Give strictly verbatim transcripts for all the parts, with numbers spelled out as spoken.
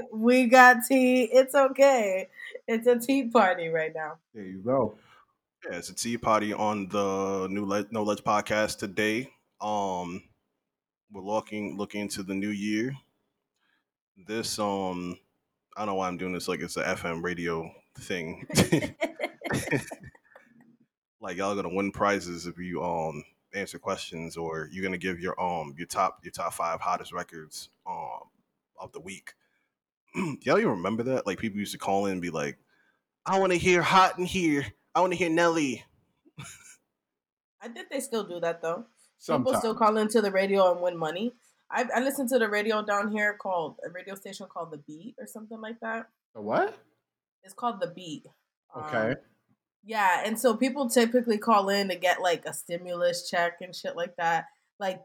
tea. We got tea. It's okay. It's a tea party right now. There you go. Yeah, it's a tea party on the New Le- No Ledge podcast today. Um, we're looking looking into the new year. This um, I don't know why I'm doing this like it's an F M radio thing. Like y'all gonna win prizes if you um answer questions, or you're gonna give your um your top your top five hottest records um of the week. Y'all even remember that? Like people used to call in and be like, "I want to hear Hot in Here. I want to hear Nelly." I think they still do that though. Sometimes. People still call into the radio and win money. I I listen to the radio down here called a radio station called The Beat or something like that. The what? It's called The Beat. Okay. Um, yeah, and so people typically call in to get like a stimulus check and shit like that. Like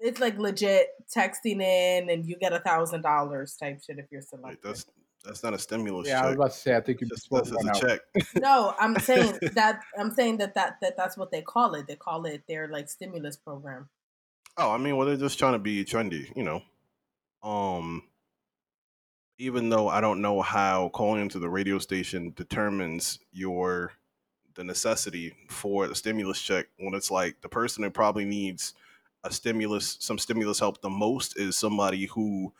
it's like legit texting in, and you get a thousand dollars type shit if you're selected. Wait, that's that's not a stimulus. Yeah, check. I was about to say. I think you just this is a out. check. No, I'm saying that I'm saying that, that that that's what they call it. They call it their like stimulus program. Oh, I mean, well, they're just trying to be trendy, you know. Um, even though I don't know how calling into the radio station determines your the necessity for the stimulus check, when it's like the person who probably needs a stimulus, some stimulus help the most is somebody who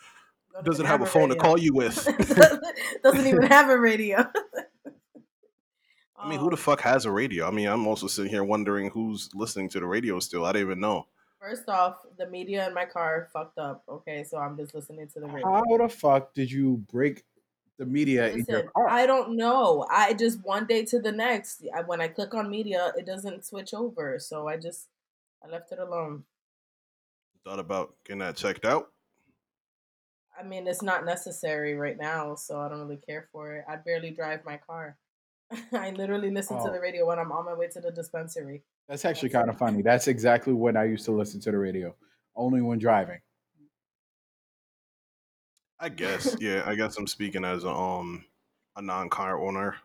doesn't have, have a phone radio to call you with. Doesn't even have a radio. I mean, who the fuck has a radio? I mean, I'm also sitting here wondering who's listening to the radio still. I don't even know. First off, the media in my car fucked up. Okay, so I'm just listening to the radio. How the fuck did you break the media Listen, in your car? I don't know. I just one day to the next, I, when I click on media, it doesn't switch over. So I just I left it alone. Thought about getting that checked out? I mean, it's not necessary right now, so I don't really care for it. I barely drive my car. I literally listen oh. to the radio when I'm on my way to the dispensary. That's actually kind of funny. That's exactly when I used to listen to the radio, only when driving. I guess, yeah. I guess I'm speaking as a um a non-car owner,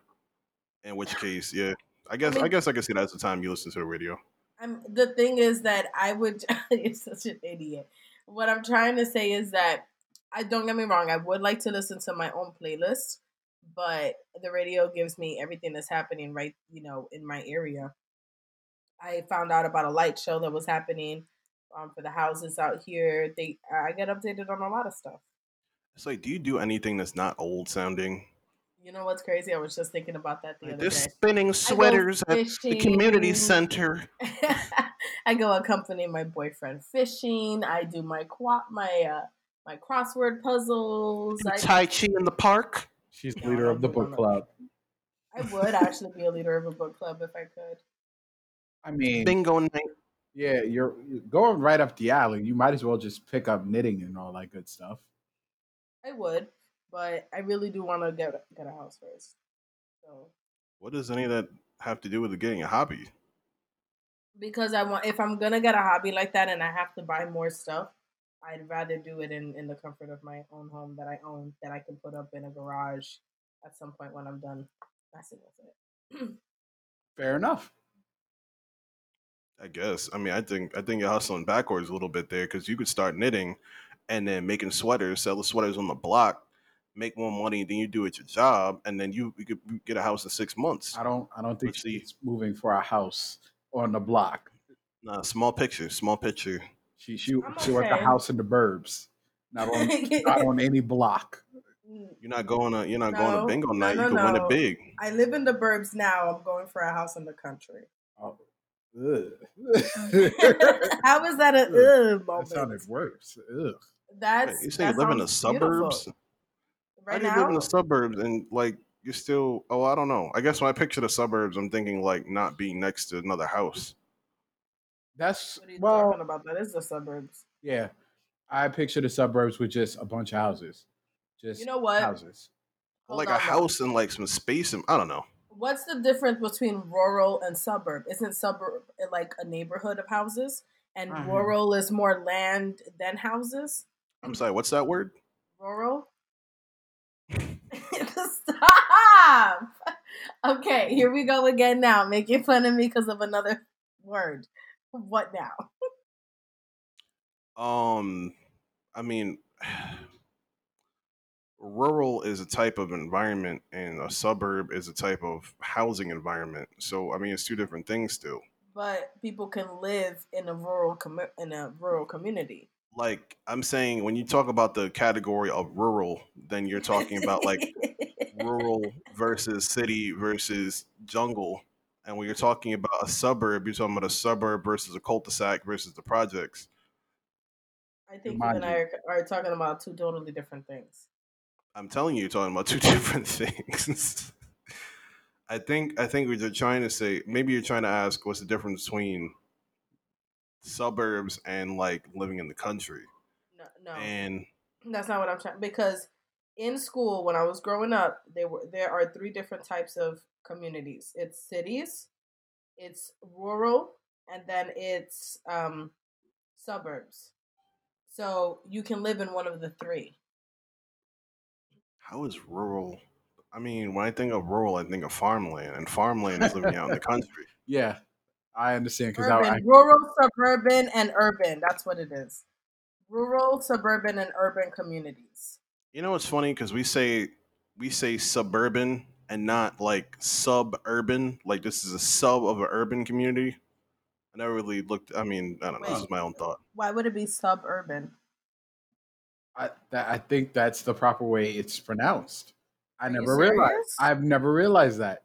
in which case, yeah. I guess I, mean, I guess I can see that's the time you listen to the radio. I'm, the thing is that I would. You're such an idiot. What I'm trying to say is that I don't get me wrong. I would like to listen to my own playlist, but the radio gives me everything that's happening right, you know, in my area. I found out about a light show that was happening um, for the houses out here. They, I get updated on a lot of stuff. It's like, do you do anything that's not old sounding? You know what's crazy? I was just thinking about that the like other they're day. They're spinning sweaters at the community center. I go accompany my boyfriend fishing. I do my qua- my uh, my crossword puzzles. I tai chi in the park. She's no, leader of the book club. I would actually be a leader of a book club if I could. I mean, bingo night. Yeah, you're, you're going right up the alley. You might as well just pick up knitting and all that good stuff. I would, but I really do want to get get a house first. So, what does any of that have to do with getting a hobby? Because I want, if I'm gonna get a hobby like that, and I have to buy more stuff, I'd rather do it in, in the comfort of my own home that I own, that I can put up in a garage at some point when I'm done messing with it. Fair enough. I guess. I mean, I think I think you're hustling backwards a little bit there, because you could start knitting and then making sweaters, sell the sweaters on the block, make more money than you do at your job, and then you, you could get a house in six months. I don't. I don't think she's moving for a house on the block. Nah, small picture, small picture. She she I'm she okay. wants a house in the burbs, not on not on any block. You're not going to you're not no, going to bingo night. No, no, you can no. win it big. I live in the burbs now. I'm going for a house in the country. Oh. Ugh. How was that an ugh, ugh moment? That sounded worse. Ugh. That's you say that you live in the suburbs. Right now, how do you live in the suburbs and like you're still? Oh, I don't know. I guess when I picture the suburbs, I'm thinking like not being next to another house. That's what are you well, talking about? That is the suburbs. Yeah, I picture the suburbs with just a bunch of houses. Just you know what? Houses. Hold like on, a house and like some space and I don't know. What's the difference between rural and suburb? Isn't suburb like a neighborhood of houses? And uh-huh. rural is more land than houses? I'm sorry, what's that word? Rural? Stop! Okay, here we go again now. Making fun of me because of another word. What now? um, I mean... rural is a type of environment and a suburb is a type of housing environment. So, I mean, it's two different things still. But people can live in a rural com- in a rural community. Like I'm saying, when you talk about the category of rural, then you're talking about like rural versus city versus jungle. And when you're talking about a suburb, you're talking about a suburb versus a cul-de-sac versus the projects. I think you and I are, are talking about two totally different things. I'm telling you, you're talking about two different things. I think I think what you're trying to say, maybe you're trying to ask what's the difference between suburbs and like living in the country. No, no. And that's not what I'm trying, because in school when I was growing up, there were there are three different types of communities. It's cities, it's rural, and then it's um, suburbs. So you can live in one of the three. How is rural? I mean, when I think of rural, I think of farmland, and farmland is living out in the country. Yeah, I understand. Cause urban, I, I... Rural, suburban, and urban. That's what it is. Rural, suburban, and urban communities. You know what's funny? Because we say we say suburban and not like suburban. Like this is a sub of an urban community. I never really looked. I mean, I don't Wait, know. This is my own thought. Why would it be suburban? I that, I think that's the proper way it's pronounced. I Are never realized. I've never realized that.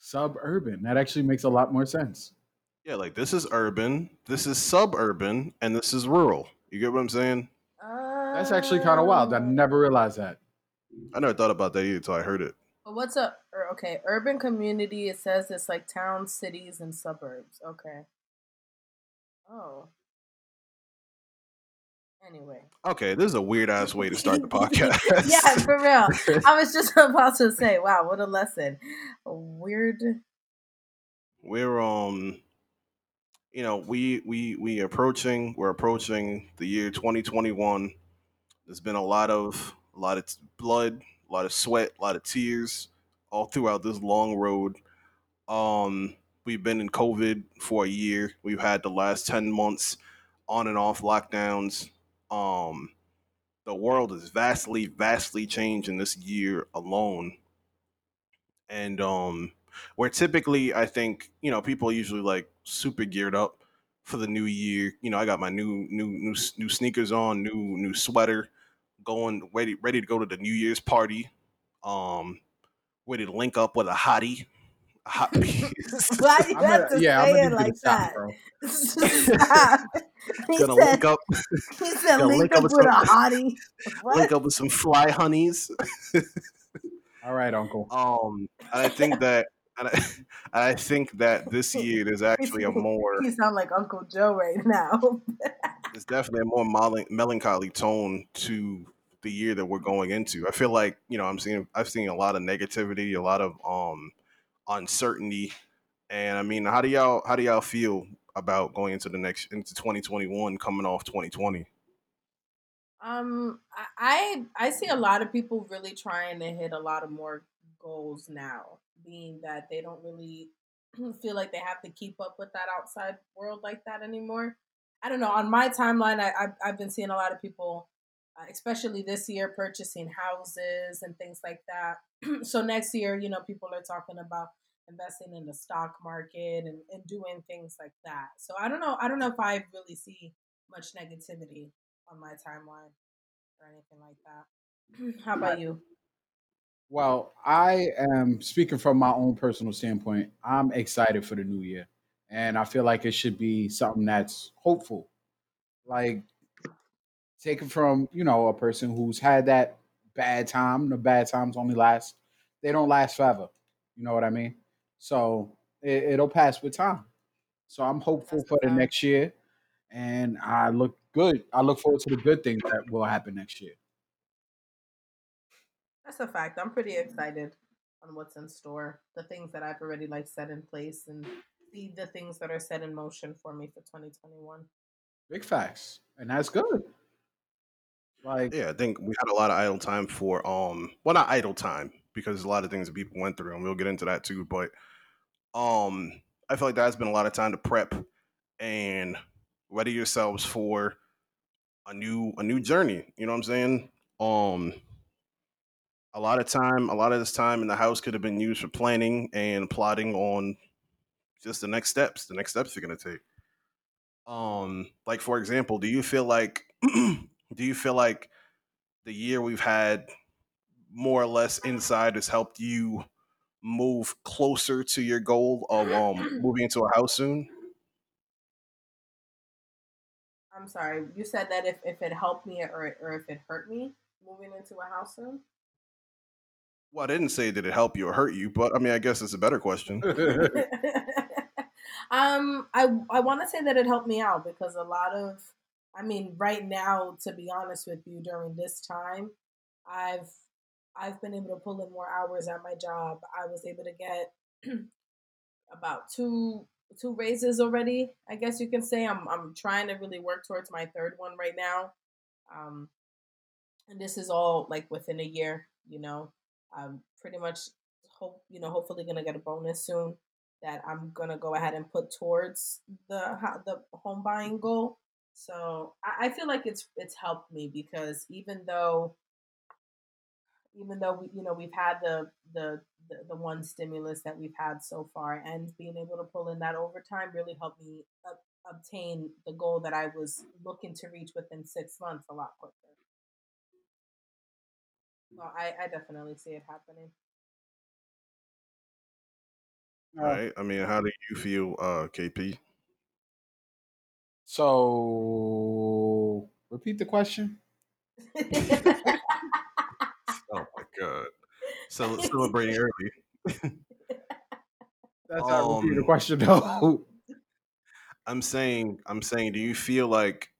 Suburban. That actually makes a lot more sense. Yeah, like this is urban, this is suburban, and this is rural. You get what I'm saying? Uh, that's actually kind of wild. I never realized that. I never thought about that either until I heard it. But what's up? Okay, urban community. It says it's like towns, cities, and suburbs. Okay. Oh. Anyway. Okay, this is a weird ass way to start the podcast. Yeah, for real. I was just about to say, wow, what a lesson. A weird. We're um, you know, we we we approaching we're approaching the year twenty twenty-one. There's been a lot of a lot of blood, a lot of sweat, a lot of tears all throughout this long road. Um, we've been in COVID for a year. We've had the last ten months on and off lockdowns. Um, the world has vastly, vastly changed in this year alone. And um, where typically I think, you know, people are usually like super geared up for the new year. You know, I got my new, new, new, new sneakers on, new, new sweater, going ready, ready to go to the New Year's party. Um, ready to link up with a hottie. A hot piece. Why do you I'm have gonna, to yeah, say it like that? Stop. Stop. He gonna said, link up. He said link up with, with some, a hottie. What? Link up with some fly honeys. All right, Uncle. Um, I think that I, I think that this year there's actually a more. You sound like Uncle Joe right now. There's definitely a more mol- melancholy tone to the year that we're going into. I feel like you know I'm seeing I've seen a lot of negativity, a lot of um. uncertainty. And I mean, how do y'all how do y'all feel about going into the next into twenty twenty-one, coming off twenty twenty? Um, I I see a lot of people really trying to hit a lot of more goals now, being that they don't really feel like they have to keep up with that outside world like that anymore. I don't know. On my timeline, I I've, I've been seeing a lot of people, especially this year, purchasing houses and things like that. So next year, you know, people are talking about investing in the stock market and, and doing things like that. So I don't know. I don't know if I really see much negativity on my timeline or anything like that. How about you? Well, I am speaking from my own personal standpoint. I'm excited for the new year, and I feel like it should be something that's hopeful. Like, take it from, you know, a person who's had that bad time. The bad times only last, they don't last forever. You know what I mean? So it, it'll pass with time. So I'm hopeful That's for the time. Next year. And I look good. I look forward to the good things that will happen next year. That's a fact. I'm pretty excited on what's in store. The things that I've already like set in place and see the things that are set in motion for me for twenty twenty-one. Big facts. And that's good. Like, yeah, I think we had a lot of idle time for, um, well, not idle time, because there's a lot of things that people went through, and we'll get into that too. But um, I feel like that's been a lot of time to prep and ready yourselves for a new a new journey. You know what I'm saying? Um, a lot of time, a lot of this time in the house could have been used for planning and plotting on just the next steps, the next steps you're going to take. Um, like, for example, do you feel like, do you feel like the year we've had more or less inside has helped you move closer to your goal of um, moving into a house soon? I'm sorry, you said that if, if it helped me or or if it hurt me moving into a house soon? Well, I didn't say did it help you or hurt you, but I mean, I guess it's a better question. um, I I want to say that it helped me out because a lot of, I mean, right now, to be honest with you, during this time, I've I've been able to pull in more hours at my job. I was able to get about two two raises already, I guess you can say. I'm I'm trying to really work towards my third one right now. Um, and this is all like within a year, you know. I'm pretty much hope, you know, hopefully going to get a bonus soon that I'm going to go ahead and put towards the the home buying goal. So I, I feel like it's it's helped me because even though even though we, you know, we've had the, the the the one stimulus that we've had so far, and being able to pull in that overtime really helped me up, obtain the goal that I was looking to reach within six months a lot quicker. So I, I definitely see it happening. All right. I mean, how do you feel, uh, K P? So, repeat the question. Oh my God! So celebrating early. That's um, not really the question, though. I'm saying, I'm saying, do you feel like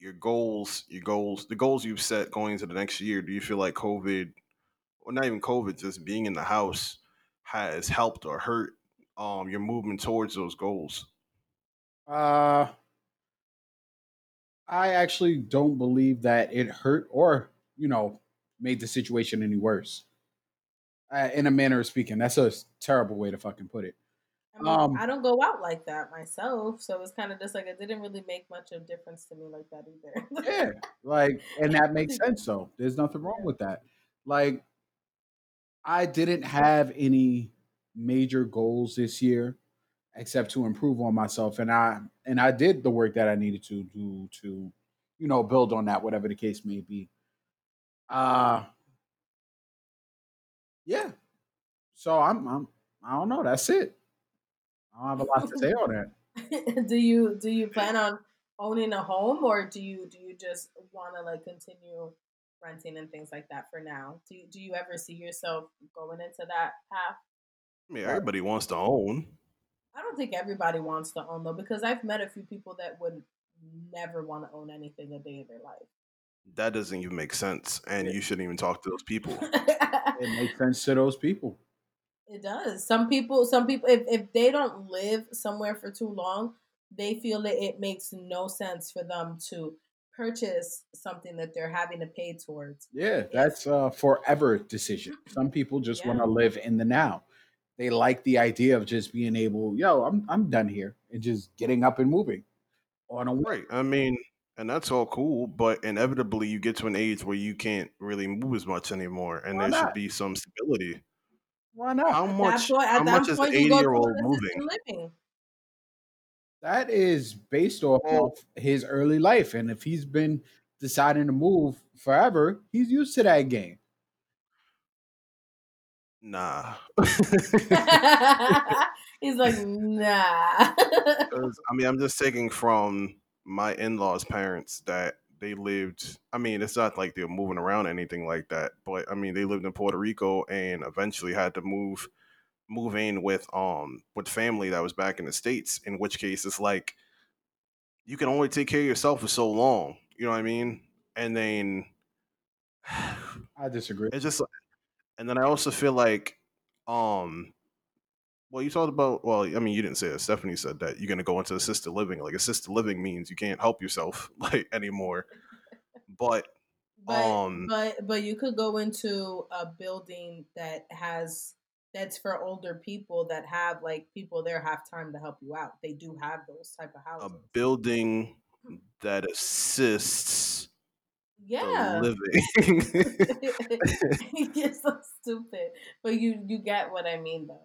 your goals, your goals, the goals you've set going into the next year? Do you feel like COVID, or not even COVID, just being in the house has helped or hurt um, your movement towards those goals? Uh, I actually don't believe that it hurt or, you know, made the situation any worse. Uh, in a manner of speaking, that's a terrible way to fucking put it. I mean, um, I don't go out like that myself, so it's kind of just like it didn't really make much of a difference to me like that either. Yeah, like, and that makes sense. So there's nothing wrong with that. Like, I didn't have any major goals this year, except to improve on myself, and I and I did the work that I needed to do to, you know, build on that, whatever the case may be. Uh yeah. So I'm I'm I don't know, that's it. I don't have a lot to say on that. do you do you plan on owning a home, or do you do you just wanna like continue renting and things like that for now? Do you do you ever see yourself going into that path? I mean, everybody wants to own. I don't think everybody wants to own though, because I've met a few people that would never want to own anything a day in their life. That doesn't even make sense, and you shouldn't even talk to those people. It makes sense to those people. It does. Some people, some people, if, if they don't live somewhere for too long, they feel that it makes no sense for them to purchase something that they're having to pay towards. Yeah, that's a forever decision. Some people just yeah. want to live in the now. They like the idea of just being able, yo, I'm I'm done here, and just getting up and moving on a way. Right. I mean. And that's all cool, but inevitably you get to an age where you can't really move as much anymore, and Why there not? should be some stability. Why not? How much? Point, how much is an eighty-year-old moving? That is based off oh. of his early life, and if he's been deciding to move forever, he's used to that game. Nah. He's like, nah. I mean, I'm just taking from my in-laws' parents that they lived, I mean, it's not like they were moving around or anything like that, but I mean, they lived in Puerto Rico and eventually had to move, move in with, um, with family that was back in the States, in which case it's like, you can only take care of yourself for so long. You know what I mean? And then I disagree. It's just, and then I also feel like, um, well, you talked about, well, I mean, you didn't say that. Stephanie said that you're going to go into assisted living. Like, assisted living means you can't help yourself like anymore. But, but, um, but, but you could go into a building that has, that's for older people that have like people there have time to help you out. They do have those type of houses. A building that assists Yeah. Living. You're so stupid. But you, you get what I mean, though.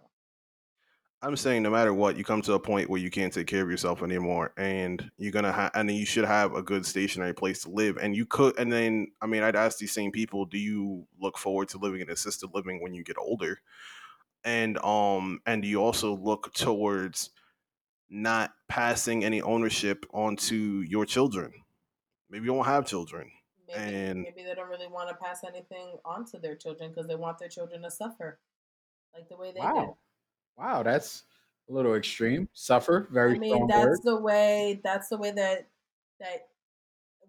I'm saying no matter what, you come to a point where you can't take care of yourself anymore, and you're gonna ha- and you should have a good stationary place to live. And you could, and then I mean, I'd ask these same people, do you look forward to living in assisted living when you get older? And um, and do you also look towards not passing any ownership onto your children? Maybe you won't have children, maybe, and maybe they don't really want to pass anything onto their children because they want their children to suffer, like the way they wow. do. Wow, that's a little extreme. Suffer, very. I mean, that's word. the way. That's the way that that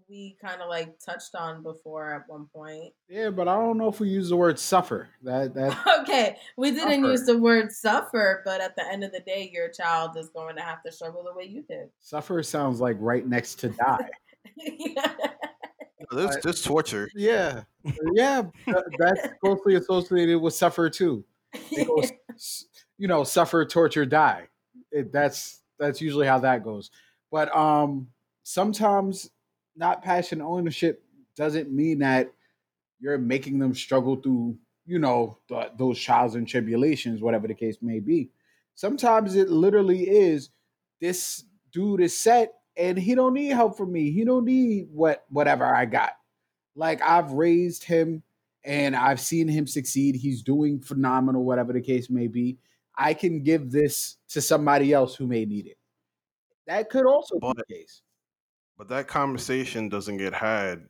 we kind of like touched on before at one point. Yeah, but I don't know if we use the word suffer. That that. Okay, we didn't suffer. use the word suffer, but at the end of the day, your child is going to have to struggle the way you did. Suffer sounds like right next to die. Yeah. This this torture. Yeah, yeah, that's closely associated with suffer too. It goes, yeah. You know, suffer, torture, die. It, that's that's usually how that goes. But um, sometimes not passion ownership doesn't mean that you're making them struggle through, you know, th- those trials and tribulations, whatever the case may be. Sometimes it literally is this dude is set and he don't need help from me. He don't need what whatever I got. Like, I've raised him and I've seen him succeed. He's doing phenomenal, whatever the case may be. I can give this to somebody else who may need it. That could also but, be the case. But that conversation doesn't get had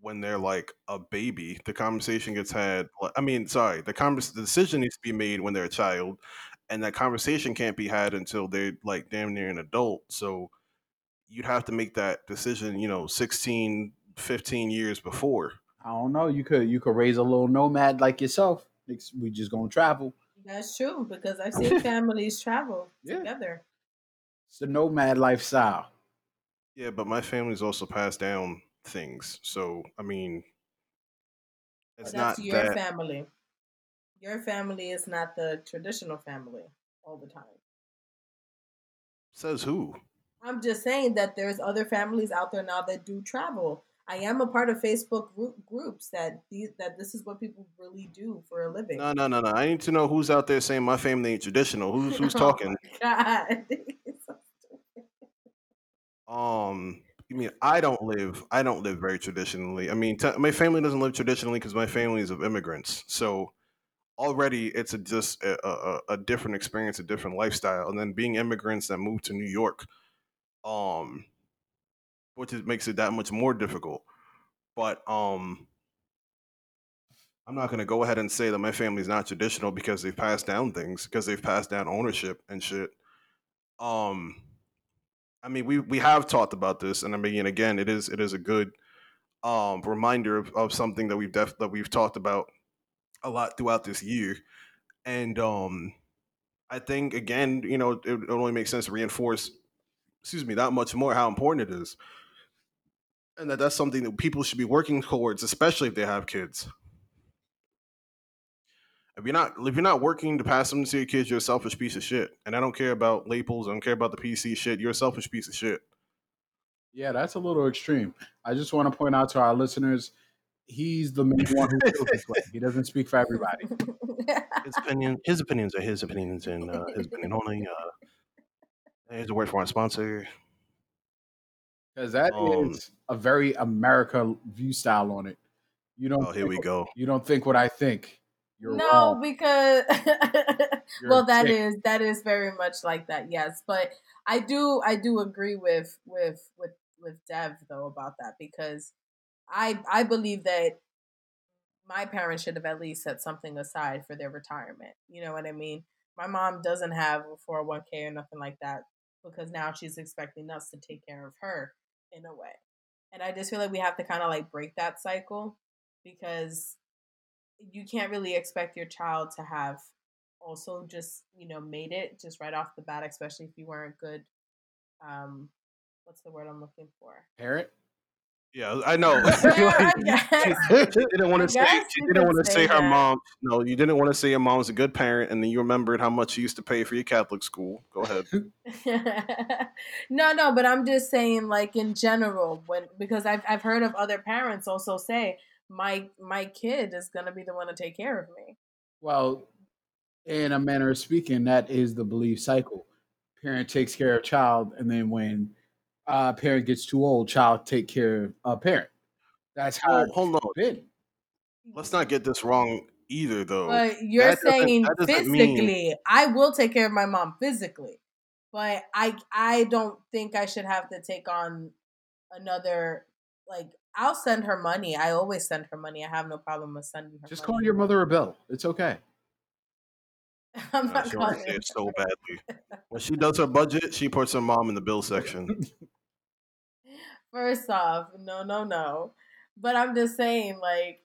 when they're like a baby. The conversation gets had. I mean, sorry. The, convers- the decision needs to be made when they're a child, and that conversation can't be had until they're like damn near an adult. So you'd have to make that decision, you know, sixteen, fifteen years before. I don't know. You could, you could raise a little nomad like yourself. It's, we just gonna travel. That's true, because I've seen families travel yeah. together. It's the nomad lifestyle. Yeah, but my family's also passed down things. So, I mean, it's not your that... family. Your family is not the traditional family all the time. Says who? I'm just saying that there's other families out there now that do travel. I am a part of Facebook group, groups that these, that this is what people really do for a living. No, no, no, no. I need to know who's out there saying my family ain't traditional. Who's who's talking? Oh my God. um, I mean, I don't live. I don't live very traditionally. I mean, t- my family doesn't live traditionally because my family is of immigrants. So already it's a, just a, a, a different experience, a different lifestyle. And then being immigrants that moved to New York, um. which is, makes it that much more difficult. But um, I'm not going to go ahead and say that my family's not traditional because they've passed down things, because they've passed down ownership and shit. Um, I mean, we we have talked about this, and I mean, and again, it is it is a good um, reminder of, of something that we've def- that we've talked about a lot throughout this year. And um, I think again, you know, it, it only makes sense to reinforce, excuse me, that much more how important it is. And that that's something that people should be working towards, especially if they have kids. If you're not if you're not working to pass them to your kids, you're a selfish piece of shit. And I don't care about labels. I don't care about the P C shit. You're a selfish piece of shit. Yeah, that's a little extreme. I just want to point out to our listeners, he's the main one who feels this way. He doesn't speak for everybody. His opinion, his opinions are his opinions, and uh, his opinion only. Uh, Here's the word for our sponsor. Because that um, is a very America view style on it. You don't. Oh, here we go. You don't think what I think. You're no, wrong. because well, that sick. is that is very much like that. Yes, but I do I do agree with with with with Dev though about that, because I I believe that my parents should have at least set something aside for their retirement. You know what I mean? My mom doesn't have a four oh one k or nothing like that, because now she's expecting us to take care of her in a way. And I just feel like we have to kind of like break that cycle, because you can't really expect your child to have also just, you know, made it just right off the bat, especially if you weren't good. Um, what's the word I'm looking for? Parent? Yeah, I know. She didn't want to say she didn't want to say, say her mom. No, you didn't want to say your mom's a good parent, and then you remembered how much you used to pay for your Catholic school. Go ahead. no, no, but I'm just saying, like in general, when because I've I've heard of other parents also say my my kid is gonna be the one to take care of me. Well, in a manner of speaking, that is the belief cycle. Parent takes care of child, and then when Uh, parent gets too old, child take care of a parent. That's how. Oh, hold on. Been. Let's not get this wrong either, though. But you're that saying doesn't, doesn't physically, mean... I will take care of my mom physically, but I I don't think I should have to take on another. Like I'll send her money. I always send her money. I have no problem with sending her. Just money. Call your mother a bill. It's okay. I'm no, not she calling it so badly. When she does her budget, she puts her mom in the bill section. First off, no, no, no. But I'm just saying, like...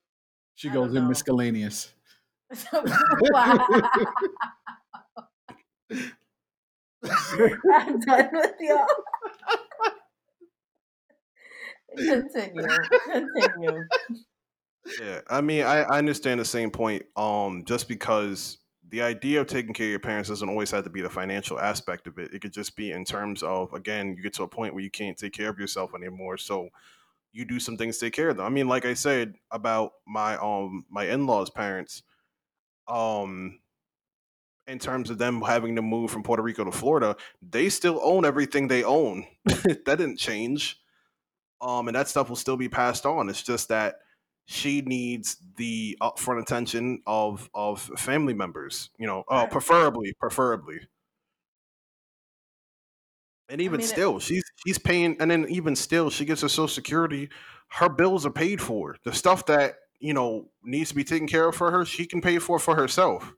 She I goes in miscellaneous. Wow. I'm done with y'all. Continue. Continue. Yeah, I mean, I, I understand the same point. Um, just because the idea of taking care of your parents doesn't always have to be the financial aspect of it. It could just be in terms of, again, you get to a point where you can't take care of yourself anymore. So you do some things to take care of them. I mean, like I said about my, um, my in-laws' parents, um, in terms of them having to move from Puerto Rico to Florida, they still own everything they own. That didn't change. Um, and that stuff will still be passed on. It's just that she needs the upfront attention of of family members, you know, uh, preferably, preferably. And even I mean, still, it, she's she's paying, and then even still, she gets her Social Security. Her bills are paid for. The stuff that, you know, needs to be taken care of for her, she can pay for for herself.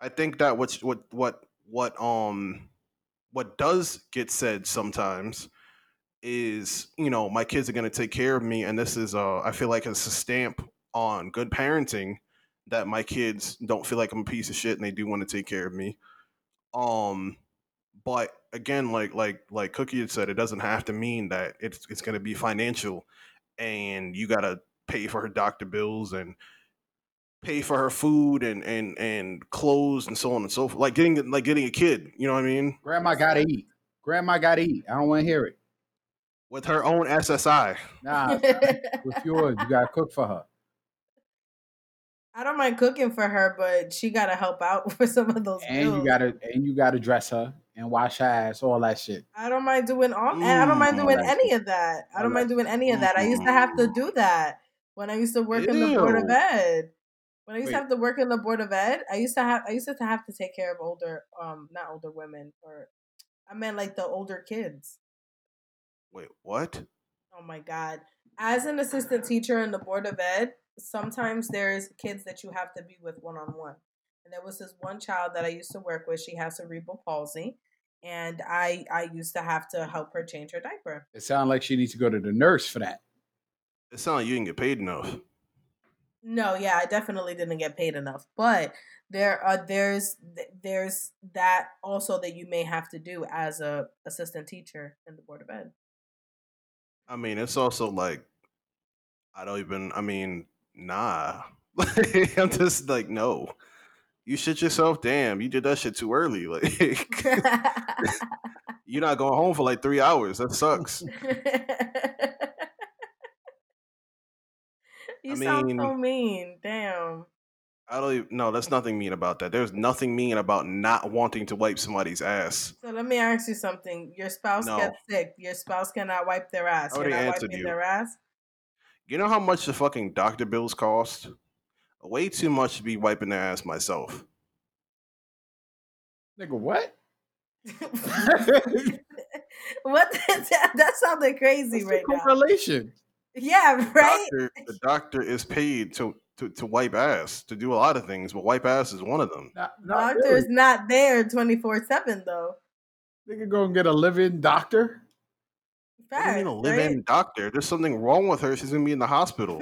I think that what's what what what um what does get said sometimes is, you know, my kids are going to take care of me, and this is uh I feel like it's a stamp on good parenting that my kids don't feel like I'm a piece of shit and they do want to take care of me. Um but again, like like like Cookie had said, it doesn't have to mean that it's it's going to be financial and you got to pay for her doctor bills and pay for her food and and and clothes and so on and so forth. Like getting like getting a kid, you know what I mean? Grandma got to eat. Grandma got to eat. I don't want to hear it. With her own S S I. Nah, with yours, you gotta cook for her. I don't mind cooking for her, but she gotta help out for some of those. And bills. you gotta, and you gotta dress her and wash her ass, all that shit. I don't mind doing all. Mm, I don't mind doing right. any of that. I don't right. mind doing any of that. I used to have to do that when I used to work Ew. in the Board of Ed. When I used Wait. to have to work in the Board of Ed, I used to have, I used to have to take care of older, um, not older women, or I meant like the older kids. Wait, what? Oh my God. As an assistant teacher in the Board of Ed, sometimes there's kids that you have to be with one-on-one. And there was this one child that I used to work with. She has cerebral palsy. And I I used to have to help her change her diaper. It sounds like she needs to go to the nurse for that. It sounds like you didn't get paid enough. No, yeah, I definitely didn't get paid enough. But there are there's there's that also that you may have to do as a assistant teacher in the Board of Ed. I mean, it's also like, I don't even, I mean, nah. I'm just like, no. You shit yourself, damn, you did that shit too early. Like, you're not going home for like three hours. That sucks. You I sound mean, so mean, damn. I don't even, no, there's nothing mean about that. There's nothing mean about not wanting to wipe somebody's ass. So let me ask you something. Your spouse no. gets sick. Your spouse cannot wipe their ass. You're not wiping you. their ass? You know how much the fucking doctor bills cost? Way too much to be wiping their ass myself. Nigga, what? What? The, that sounded crazy. What's right the correlation? Now. Yeah, right? The doctor, the doctor is paid to... To, to wipe ass, to do a lot of things, but wipe ass is one of them. Not, not Doctor's really. Not there twenty-four seven, though. They could go and get a live-in doctor? Fact, what do you mean a live-in right? doctor? There's something wrong with her. She's going to be in the hospital.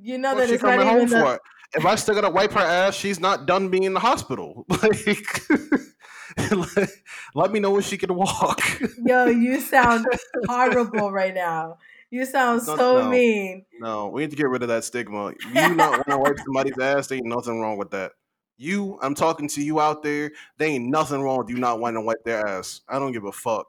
You know What's that it's coming not home even for? A... If I still got to wipe her ass, she's not done being in the hospital. Like... let, let me know when she can walk. Yo, you sound horrible right now. You sound no, so no, mean. No, we need to get rid of that stigma. You not want to wipe somebody's ass, there ain't nothing wrong with that. You, I'm talking to you out there, there ain't nothing wrong with you not wanting to wipe their ass. I don't give a fuck.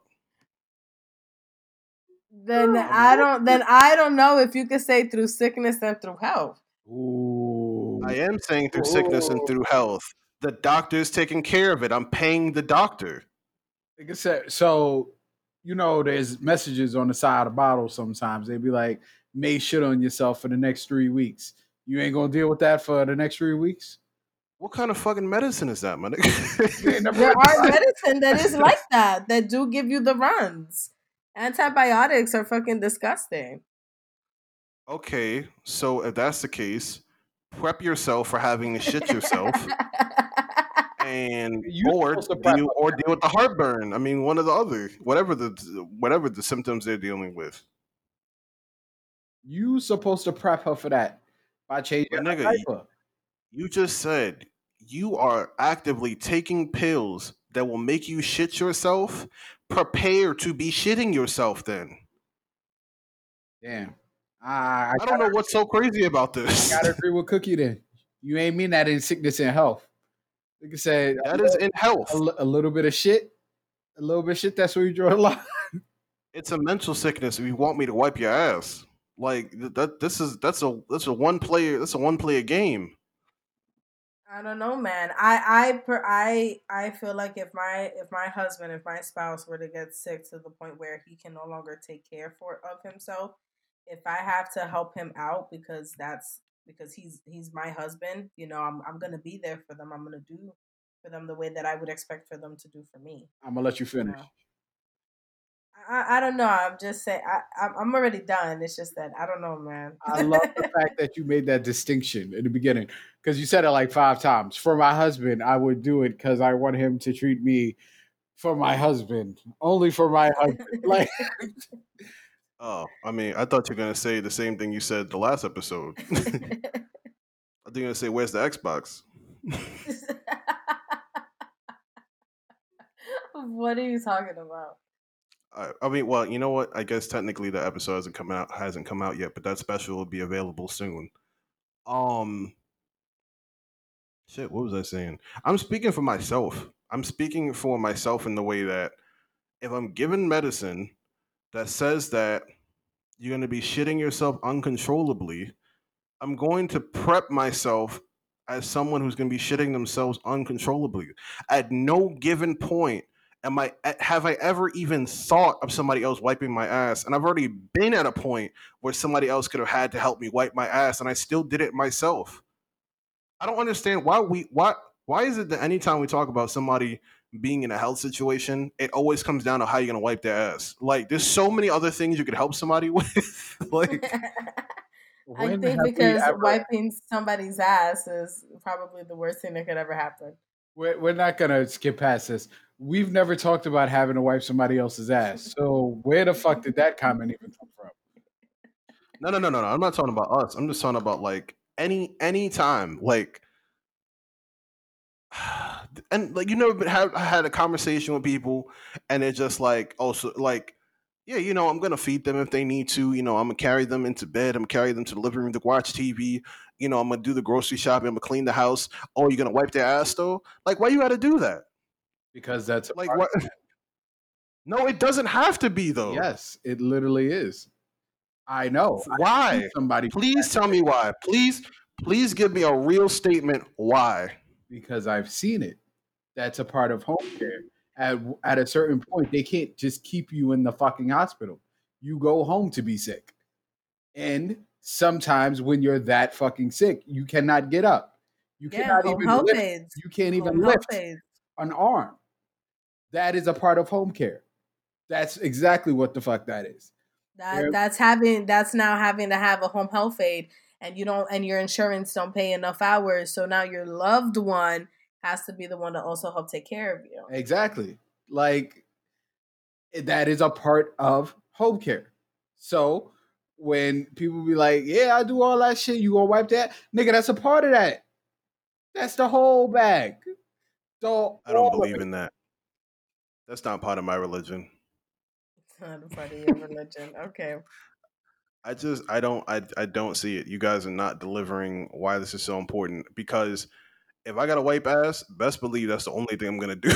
Then I don't then I don't know if you could say through sickness and through health. Ooh. I am saying through Ooh. sickness and through health. The doctor is taking care of it. I'm paying the doctor. Like I said, so you know there's messages on the side of bottles sometimes. They be like, make shit on yourself for the next three weeks. You ain't gonna deal with that for the next three weeks? What kind of fucking medicine is that, my nigga? There are medicine that is like that, that do give you the runs. Antibiotics are fucking disgusting. Okay, so if that's the case, prep yourself for having to shit yourself, and you or deal or deal with the heartburn. I mean, one or the other, whatever the whatever the symptoms they're dealing with. You supposed to prep her for that by changing her diaper. You just said you are actively taking pills that will make you shit yourself. Prepare to be shitting yourself then. Damn. Uh, I, I don't know what's so crazy about this. I gotta agree with Cookie then. You ain't mean that in sickness and health. Like I said, that is in health. A, a little bit of shit. A little bit of shit, that's where you draw the line. It's a mental sickness if you want me to wipe your ass. Like that this is that's a that's a one player that's a one player game. I don't know, man. I I I I feel like if my if my husband, if my spouse were to get sick to the point where he can no longer take care for of himself, if I have to help him out because that's because he's he's my husband, you know, I'm I'm gonna be there for them. I'm gonna do for them the way that I would expect for them to do for me. I'm gonna let you finish. You know? I, I don't know. I'm just saying. I, I'm already done. It's just that I don't know, man. I love the fact that you made that distinction in the beginning because you said it like five times. For my husband, I would do it because I want him to treat me for my husband, only for my husband. Like, oh, I mean, I thought you were gonna say the same thing you said the last episode. I think you're gonna say, "Where's the Xbox?" What are you talking about? I mean, well, you know what? I guess technically the episode hasn't come out hasn't come out yet, but that special will be available soon. Um, shit, what was I saying? I'm speaking for myself. I'm speaking for myself in the way that if I'm given medicine that says that you're going to be shitting yourself uncontrollably, I'm going to prep myself as someone who's going to be shitting themselves uncontrollably. At no given point Am I, have I ever even thought of somebody else wiping my ass? And I've already been at a point where somebody else could have had to help me wipe my ass, and I still did it myself. I don't understand why we why why is it that anytime we talk about somebody being in a health situation, it always comes down to how you're gonna wipe their ass. Like, there's so many other things you could help somebody with. Like, I think because ever... wiping somebody's ass is probably the worst thing that could ever happen. We're we're not gonna skip past this. We've never talked about having to wipe somebody else's ass. So where the fuck did that comment even come from? No, no, no, no, no. I'm not talking about us. I'm just talking about like any any time. Like, and like you never been, have, had a conversation with people, and they're just like, oh, so like, yeah, you know, I'm gonna feed them if they need to. You know, I'm gonna carry them into bed. I'm gonna carry them to the living room to watch T V. You know, I'm gonna do the grocery shopping. I'm gonna clean the house. Oh, you're gonna wipe their ass though? Like, why you gotta do that? Because that's a like what? No, it doesn't have to be though. Yes, it literally is. I know. Why? Somebody, please tell me why. Please, please give me a real statement. Why? Because I've seen it. That's a part of home care. At at a certain point, they can't just keep you in the fucking hospital. You go home to be sick, and sometimes when you're that fucking sick, you cannot get up. You yeah, cannot even lift. Aids. You can't even home lift aids. An arm. That is a part of home care. That's exactly what the fuck that is. That that's having that's now having to have a home health aide, and you don't and your insurance don't pay enough hours, so now your loved one has to be the one to also help take care of you. Exactly. Like, that is a part of home care. So when people be like, "Yeah, I do all that shit," you gonna wipe that, nigga? That's a part of that. That's the whole bag. So I don't believe in that. That's not part of my religion. It's not a part of your religion. Okay. I just I don't I I don't see it. You guys are not delivering why this is so important. Because if I got to wipe ass, best believe that's the only thing I'm gonna do.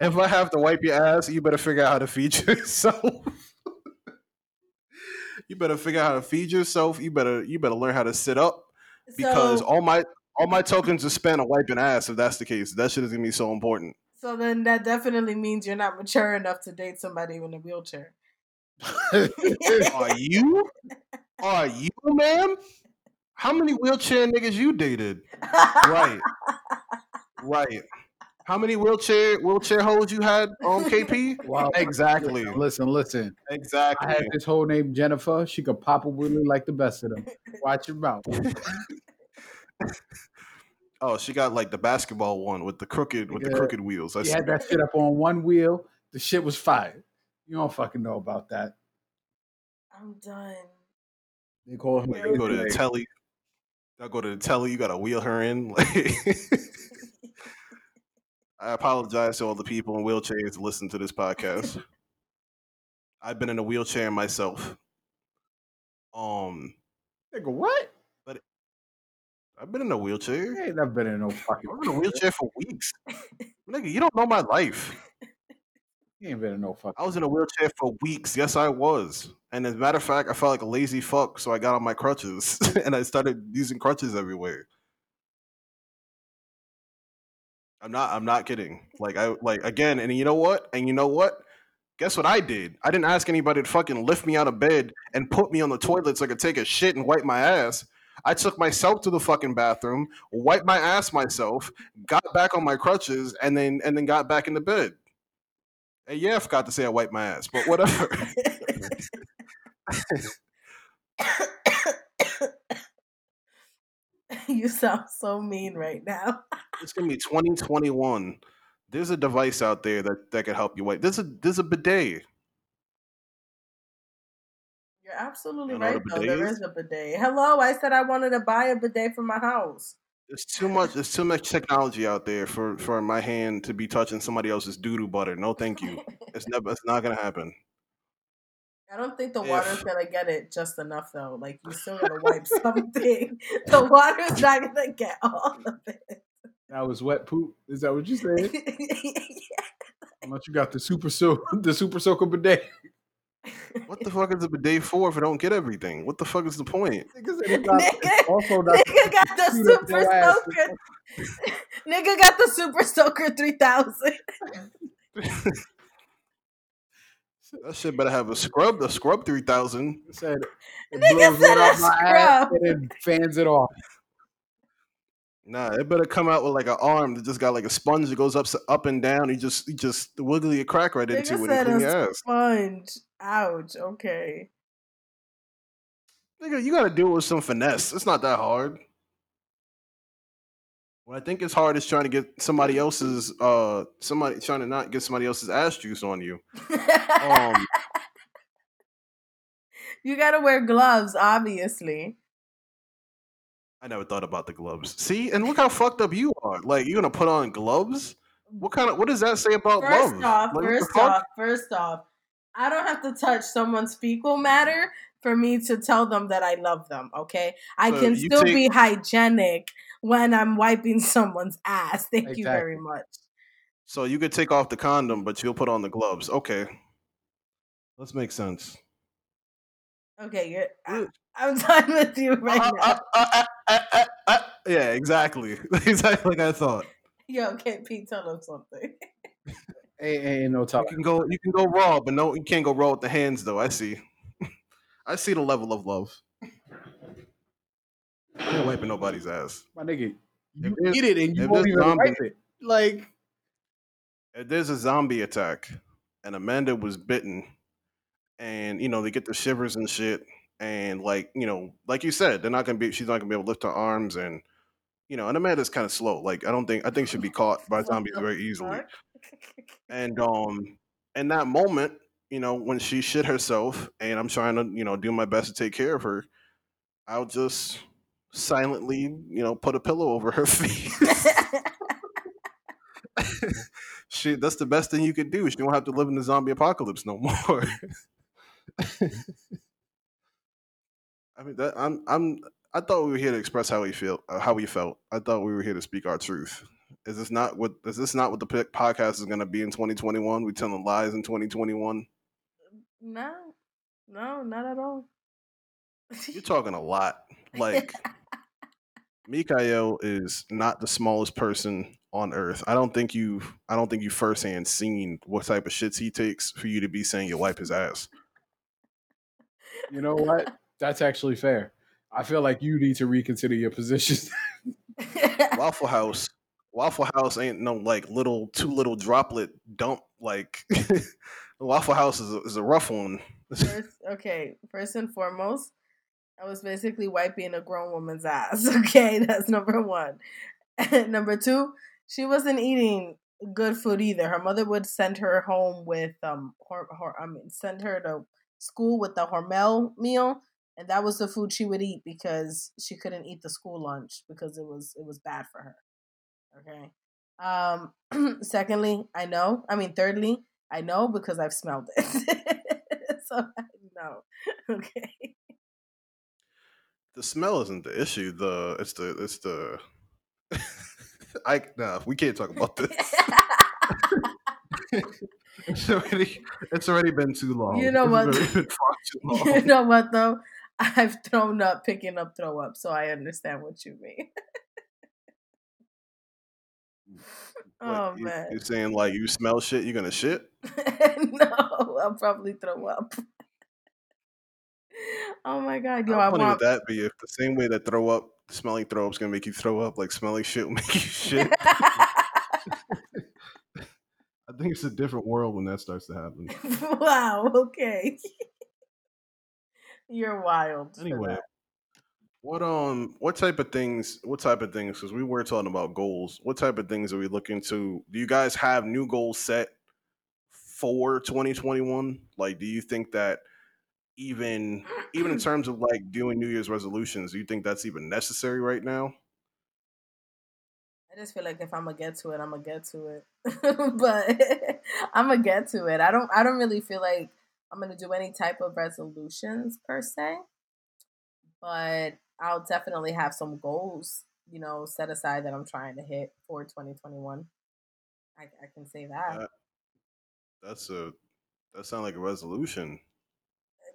If I have to wipe your ass, you better figure out how to feed yourself. You better figure out how to feed yourself. You better you better learn how to sit up, because so, all my all my tokens are spent on wiping ass. If that's the case, that shit is gonna be so important. So then, that definitely means you're not mature enough to date somebody in a wheelchair. Are you? Are you, ma'am? How many wheelchair niggas you dated? Right, right. How many wheelchair wheelchair hoes you had on K P? Wow, exactly. Listen, listen. Exactly. I had this whole name Jennifer. She could pop a wheelie like the best of them. Watch your mouth. Oh, she got like the basketball one with the crooked with yeah. the crooked wheels. I she see. Had that shit up on one wheel. The shit was fire. You don't fucking know about that. I'm done. They call her. Like, you go to the telly. I go to the telly. You gotta wheel her in. Like. I apologize to all the people in wheelchairs that listen to this podcast. I've been in a wheelchair myself. Um, nigga, what? But I've been in a wheelchair. I ain't never been in no fucking. I've been in a wheelchair for weeks. Nigga, you don't know my life. You ain't been in no fucking. I was in a wheelchair for weeks. Yes, I was. And as a matter of fact, I felt like a lazy fuck, so I got on my crutches and I started using crutches everywhere. I'm not. I'm not kidding. Like I like again, and you know what? And you know what? Guess what I did? I didn't ask anybody to fucking lift me out of bed and put me on the toilet so I could take a shit and wipe my ass. I took myself to the fucking bathroom, wiped my ass myself, got back on my crutches, and then and then got back into bed. And yeah, I forgot to say I wiped my ass, but whatever. You sound so mean right now. It's gonna be twenty twenty-one. There's a device out there that, that could help you wipe. There's a there's a bidet. You're absolutely you right though. There is a bidet. Hello, I said I wanted to buy a bidet for my house. There's too much there's too much technology out there for, for my hand to be touching somebody else's doo-doo butter. No thank you. It's never it's not gonna happen. I don't think the if. water's gonna get it just enough though. Like you still gonna wipe something. The water's not gonna get all of it. That was wet poop. Is that what you said? Yeah. Unless you got the super so the super soaker bidet. What the fuck is a bidet for if I don't get everything? What the fuck is the point? Nigga got the super soaker. Nigga got the super soaker three thousand. That shit better have a scrub. The scrub three thousand. Said it blows it off my ass and it fans it off. Nah, it better come out with like an arm that just got like a sponge that goes up up and down. You just you just wiggle your crack right into it and clean your ass. Sponge. Ouch. Okay. Nigga, you gotta do it with some finesse. It's not that hard. What I think is hard is trying to get somebody else's uh somebody trying to not get somebody else's ass juice on you. um, you gotta wear gloves, obviously. I never thought about the gloves. See, and look how fucked up you are. Like you're gonna put on gloves? What kind of what does that say about love? First off, like, first off, first off, I don't have to touch someone's fecal matter for me to tell them that I love them. Okay, I so can still take- be hygienic. When I'm wiping someone's ass. Thank exactly. you very much. So you could take off the condom, but you'll put on the gloves. Okay. Let's make sense. Okay, you're, I, I'm done with you right uh, now. Uh, uh, uh, uh, uh, uh. Yeah, exactly. Exactly like I thought. Yo, okay, Pete, tell them something. ain't, ain't no talk. You can go, you can go raw, but no, you can't go raw with the hands, though. I see. I see the level of love. I ain't wiping nobody's ass. My nigga, you if eat it and you won't even zombie, wipe it. Like, if there's a zombie attack and Amanda was bitten and, you know, they get the shivers and shit and, like, you know, like you said, they're not going to be, she's not going to be able to lift her arms and, you know, and Amanda's kind of slow. Like, I don't think, I think she'll be caught by zombies very easily. And, um, in that moment, you know, when she shit herself and I'm trying to, you know, do my best to take care of her, I'll just silently, you know, put a pillow over her face. Shit, that's the best thing you could do. She won't have to live in the zombie apocalypse no more. I mean, that, I'm, I'm, I thought we were here to express how we feel, uh, how we felt. I thought we were here to speak our truth. Is this not what? Is this not what the podcast is going to be in twenty twenty-one? We telling lies in twenty twenty-one? No, no, not at all. You're talking a lot. Like, Mikael is not the smallest person on earth. I don't think you. I don't think you firsthand seen what type of shits he takes for you to be saying you'll wipe his ass. You know what? That's actually fair. I feel like you need to reconsider your position. Waffle House. Waffle House ain't no like little two little droplet dump. Like Waffle House is a, is a rough one. First, okay, first and foremost, I was basically wiping a grown woman's ass. Okay, that's number one. Number two, she wasn't eating good food either. Her mother would send her home with um, hor- hor- I mean, send her to school with the Hormel meal. And that was the food she would eat because she couldn't eat the school lunch because it was it was bad for her. Okay. Um, secondly, I know. I mean, thirdly, I know because I've smelled it. So I know. Okay. The smell isn't the issue. The it's the it's the. I nah, we can't talk about this. it's already it's already been too long. You know what? You know what though. I've thrown up, picking up, throw up, so I understand what you mean. Oh you, man! You're saying like you smell shit, you're gonna shit? No, I'll probably throw up. Oh my god, yo! How funny would that be if the same way that throw up, smelling throw up's gonna make you throw up, like smelling shit will make you shit? I think it's a different world when that starts to happen. Wow. Okay. You're wild. Anyway, what um, what type of things? What type of things? Because we were talking about goals. What type of things are we looking to? Do you guys have new goals set for twenty twenty-one? Like, do you think that even even in terms of like doing New Year's resolutions, do you think that's even necessary right now? I just feel like if I'm gonna get to it, I'm gonna get to it. But I'm gonna get to it. I don't. I don't really feel like I'm gonna do any type of resolutions per se. But I'll definitely have some goals, you know, set aside that I'm trying to hit for twenty twenty-one. I, I can say that. that. That's a. That sounds like a resolution.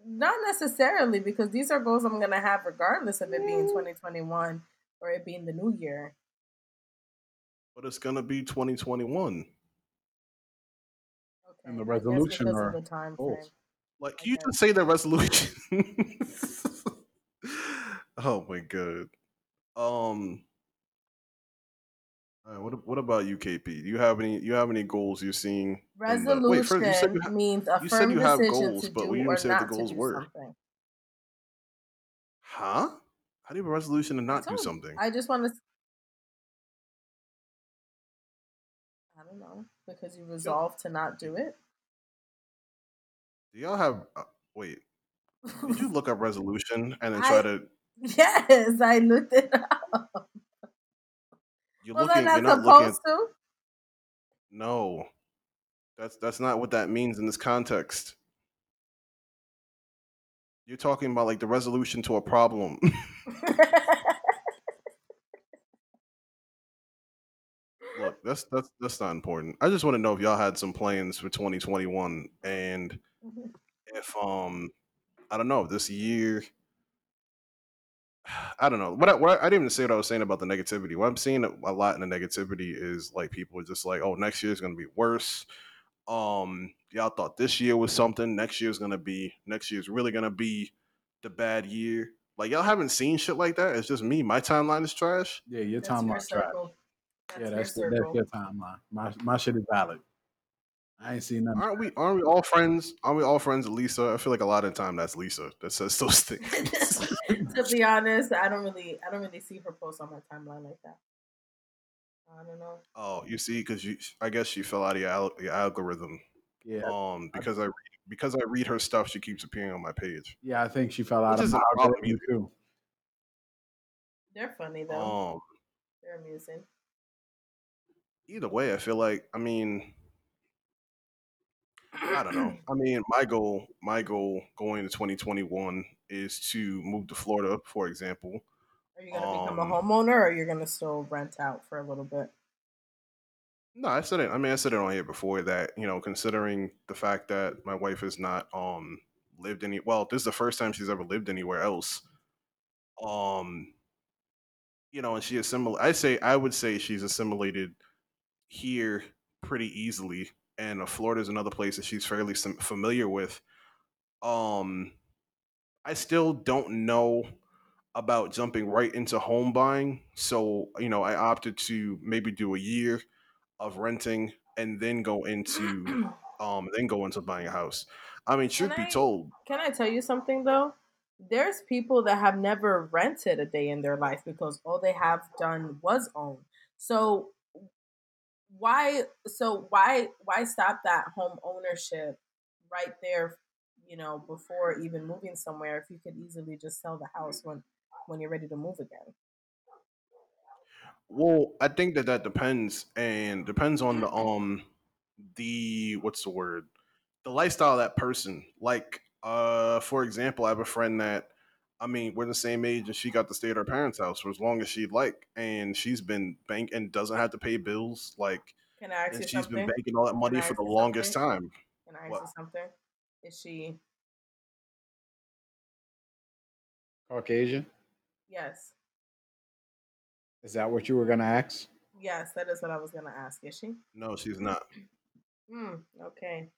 Not necessarily, because these are goals I'm gonna have regardless of it being twenty twenty-one or it being the new year. But it's gonna be twenty twenty-one. Okay. And the resolution are the goals. Like okay. You just say the resolution. Oh my god. Um. All right, what what about you, K P? Do you have any? You have any goals you're seeing? Resolution the, wait, first, you said you ha- means a firm you said you have goals, but we didn't say what the goals were. Something. Huh? How do you have a resolution to not do something? I just want to. I don't know, because you resolved to not do it. Do y'all have? Uh, wait, did you look up resolution and then try I, to? Yes, I looked it up. You're well, looking. You're not supposed looking. To? No, that's that's not what that means in this context. You're talking about like the resolution to a problem. Look, that's that's that's not important. I just want to know if y'all had some plans for twenty twenty-one, and if um, I don't know, this year, I don't know. What I, what I, I didn't even say what I was saying about the negativity. What I'm seeing a lot in the negativity is like people are just like, "Oh, next year is going to be worse." Um, y'all thought this year was something. Next year is going to be. Next year is really going to be the bad year. Like y'all haven't seen shit like that. It's just me. My timeline is trash. Yeah, your timeline's trash. That's yeah, that's, the, that's your timeline. My my shit is valid. I ain't seen nothing. Aren't we? Aren't we all friends? Aren't we all friends with Lisa? I feel like a lot of the time that's Lisa that says those things. To be honest, I don't really, I don't really see her post on my timeline like that. I don't know. Oh, you see, because you, I guess she fell out of your, al- your algorithm. Yeah. Um, because I, I because I read her stuff, she keeps appearing on my page. Yeah, I think she fell out Which of my algorithm either. Too. They're funny though. Um, They're amusing. either way, I feel like, I mean, I don't know. I mean, my goal, my goal going to twenty twenty-one is to move to Florida, for example. Are you going to um, become a homeowner, or you're going to still rent out for a little bit? No, I said it. I mean, I said it on here before that, you know, considering the fact that my wife has not um, lived any, well, this is the first time she's ever lived anywhere else. Um, you know, and she assimilated, I say, I would say she's assimilated here pretty easily. And Florida is another place that she's fairly sim- familiar with. Um, I still don't know about jumping right into home buying. So, you know, I opted to maybe do a year of renting and then go into um then go into buying a house. I mean, truth be told. Can I tell you something though? There's people that have never rented a day in their life because all they have done was own. So why so why why stop that home ownership right there, you know, before even moving somewhere, if you could easily just sell the house when when you're ready to move again? Well, I think that that depends and depends on the um the what's the word the lifestyle of that person. Like uh for example, I have a friend that, I mean, we're the same age, and she got to stay at her parents' house for as long as she'd like, and she's been bank and doesn't have to pay bills. Like, can I ask and you she's something? Been banking all that money for the longest something? time. Can I ask what? you something? Is she Caucasian? Yes. Is that what you were going to ask? Yes, that is what I was going to ask. Is she? No, she's not. Hmm. Okay.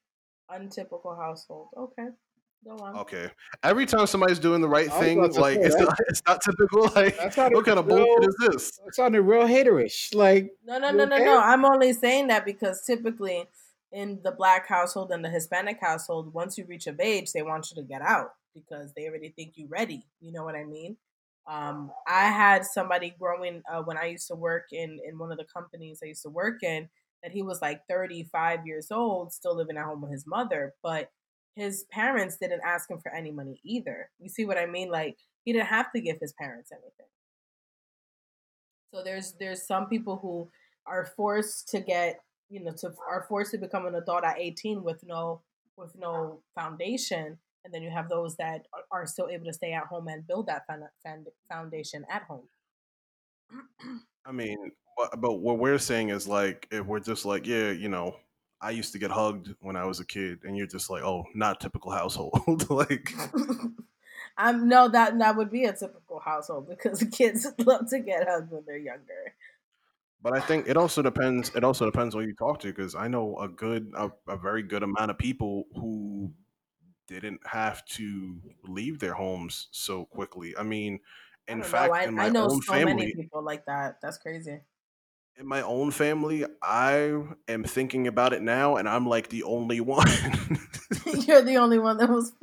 Untypical household. Okay. Go on. Okay. Every time somebody's doing the right thing, it's like, say, it's, not, it's not typical. Like, what kind of bullshit is this? It's sounding real haterish. Like, no, no, no, no, okay? no. I'm only saying that because typically in the Black household and the Hispanic household, once you reach of age, they want you to get out because they already think you're ready. You know what I mean? Um, I had somebody growing uh, when I used to work in, in one of the companies I used to work in, that he was like thirty-five years old, still living at home with his mother, but his parents didn't ask him for any money either. You see what I mean? Like, he didn't have to give his parents anything. So there's there's some people who are forced to get, you know, to are forced to become an adult at eighteen with no with no foundation. And then you have those that are still able to stay at home and build that foundation at home. I mean, but what we're saying is like, if we're just like, yeah, you know, I used to get hugged when I was a kid, and you're just like, oh, not typical household. Like, I'm no, that that would be a typical household because kids love to get hugged when they're younger. But I think it also depends. It also depends on who you talk to, because I know a good, a, a very good amount of people who didn't have to leave their homes so quickly. I mean, in I fact, I, in my I know own so family, many people like that. That's crazy. In my own family, I am thinking about it now, and I'm like the only one. You're the only one that was.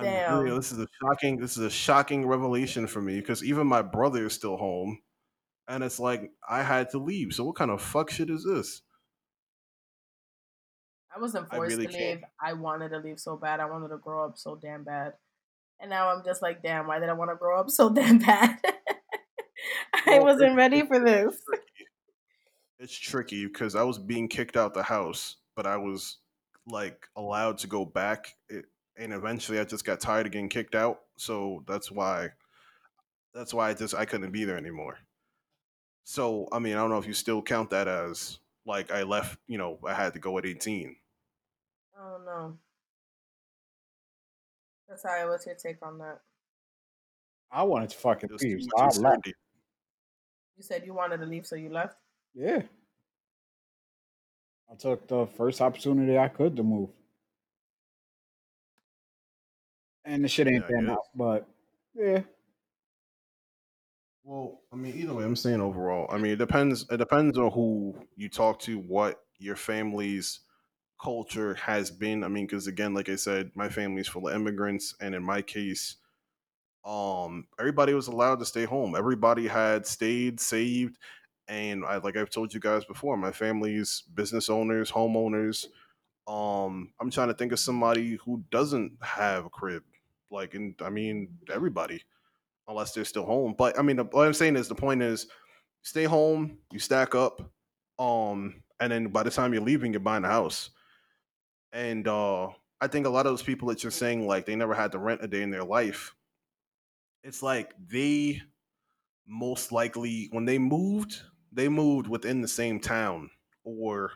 Damn. I'm, you know, this is a shocking. This is a shocking revelation for me, because even my brother is still home, and it's like I had to leave. So what kind of fuck shit is this? I wasn't forced I really to leave. Can't. I wanted to leave so bad. I wanted to grow up so damn bad. And now I'm just like, damn, why did I want to grow up so damn bad? I well, wasn't ready for this. It's tricky because I was being kicked out the house, but I was like allowed to go back. It, and eventually I just got tired of getting kicked out. So that's why, that's why I just, I couldn't be there anymore. So, I mean, I don't know if you still count that as like I left, you know, I had to go at eighteen. Oh no. That's how. What's your take on that? I wanted to fucking leave, so I left. You said you wanted to leave, so you left? Yeah. I took the first opportunity I could to move. And the shit ain't yeah, panned out, but yeah. Well, I mean, either way, I'm saying overall, I mean, it depends. It depends on who you talk to, what your family's culture has been. I mean, because again, like I said, my family's full of immigrants, and in my case, um, everybody was allowed to stay home. Everybody had stayed, saved, and I, like I've told you guys before, my family's business owners, homeowners. Um, I'm trying to think of somebody who doesn't have a crib, like, and I mean, everybody. Unless they're still home. But I mean, the, what I'm saying is the point is stay home, you stack up, um, and then by the time you're leaving, you're buying a house. And uh, I think a lot of those people that you're saying, like, they never had to rent a day in their life, it's like they most likely, when they moved, they moved within the same town or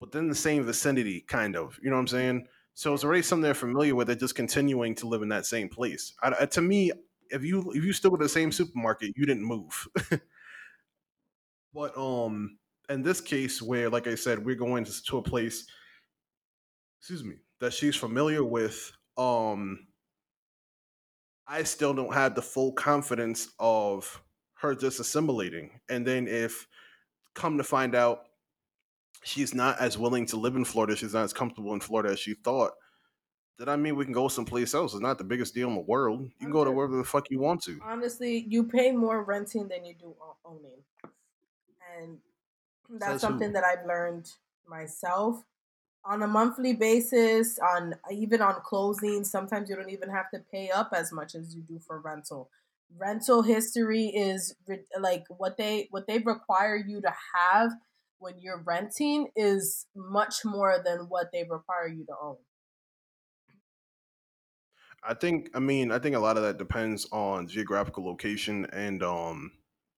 within the same vicinity, kind of. You know what I'm saying? So it's already something they're familiar with. They're just continuing to live in that same place. I, to me, if you if you still go to the same supermarket, you didn't move. But um, in this case where, like I said, we're going to, to a place, excuse me, that she's familiar with, um, I still don't have the full confidence of her just assimilating. And then if, come to find out, she's not as willing to live in Florida, she's not as comfortable in Florida as she thought, then I mean, we can go someplace else. It's not the biggest deal in the world. You can go to wherever the fuck you want to. Honestly, you pay more renting than you do owning. And that's, that's something who? that I've learned myself. On a monthly basis, on even on closing, sometimes you don't even have to pay up as much as you do for rental. Rental history is re- like what they what they require you to have when you're renting is much more than what they require you to own. I think, I mean, I think a lot of that depends on geographical location and um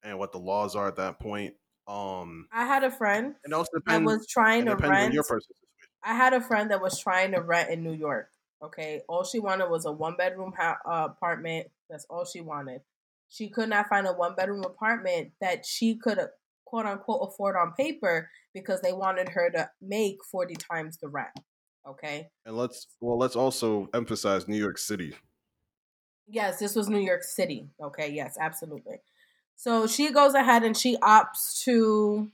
and what the laws are at that point. Um, I had a friend and also depends, that was trying to rent. Your I had a friend that was trying to rent in New York. Okay, all she wanted was a one bedroom ha- uh, apartment. That's all she wanted. She could not find a one bedroom apartment that she could quote unquote afford on paper because they wanted her to make forty times the rent. Okay. And let's, well, let's also emphasize New York City. Yes, this was New York City. Okay. Yes, absolutely. So she goes ahead and she opts to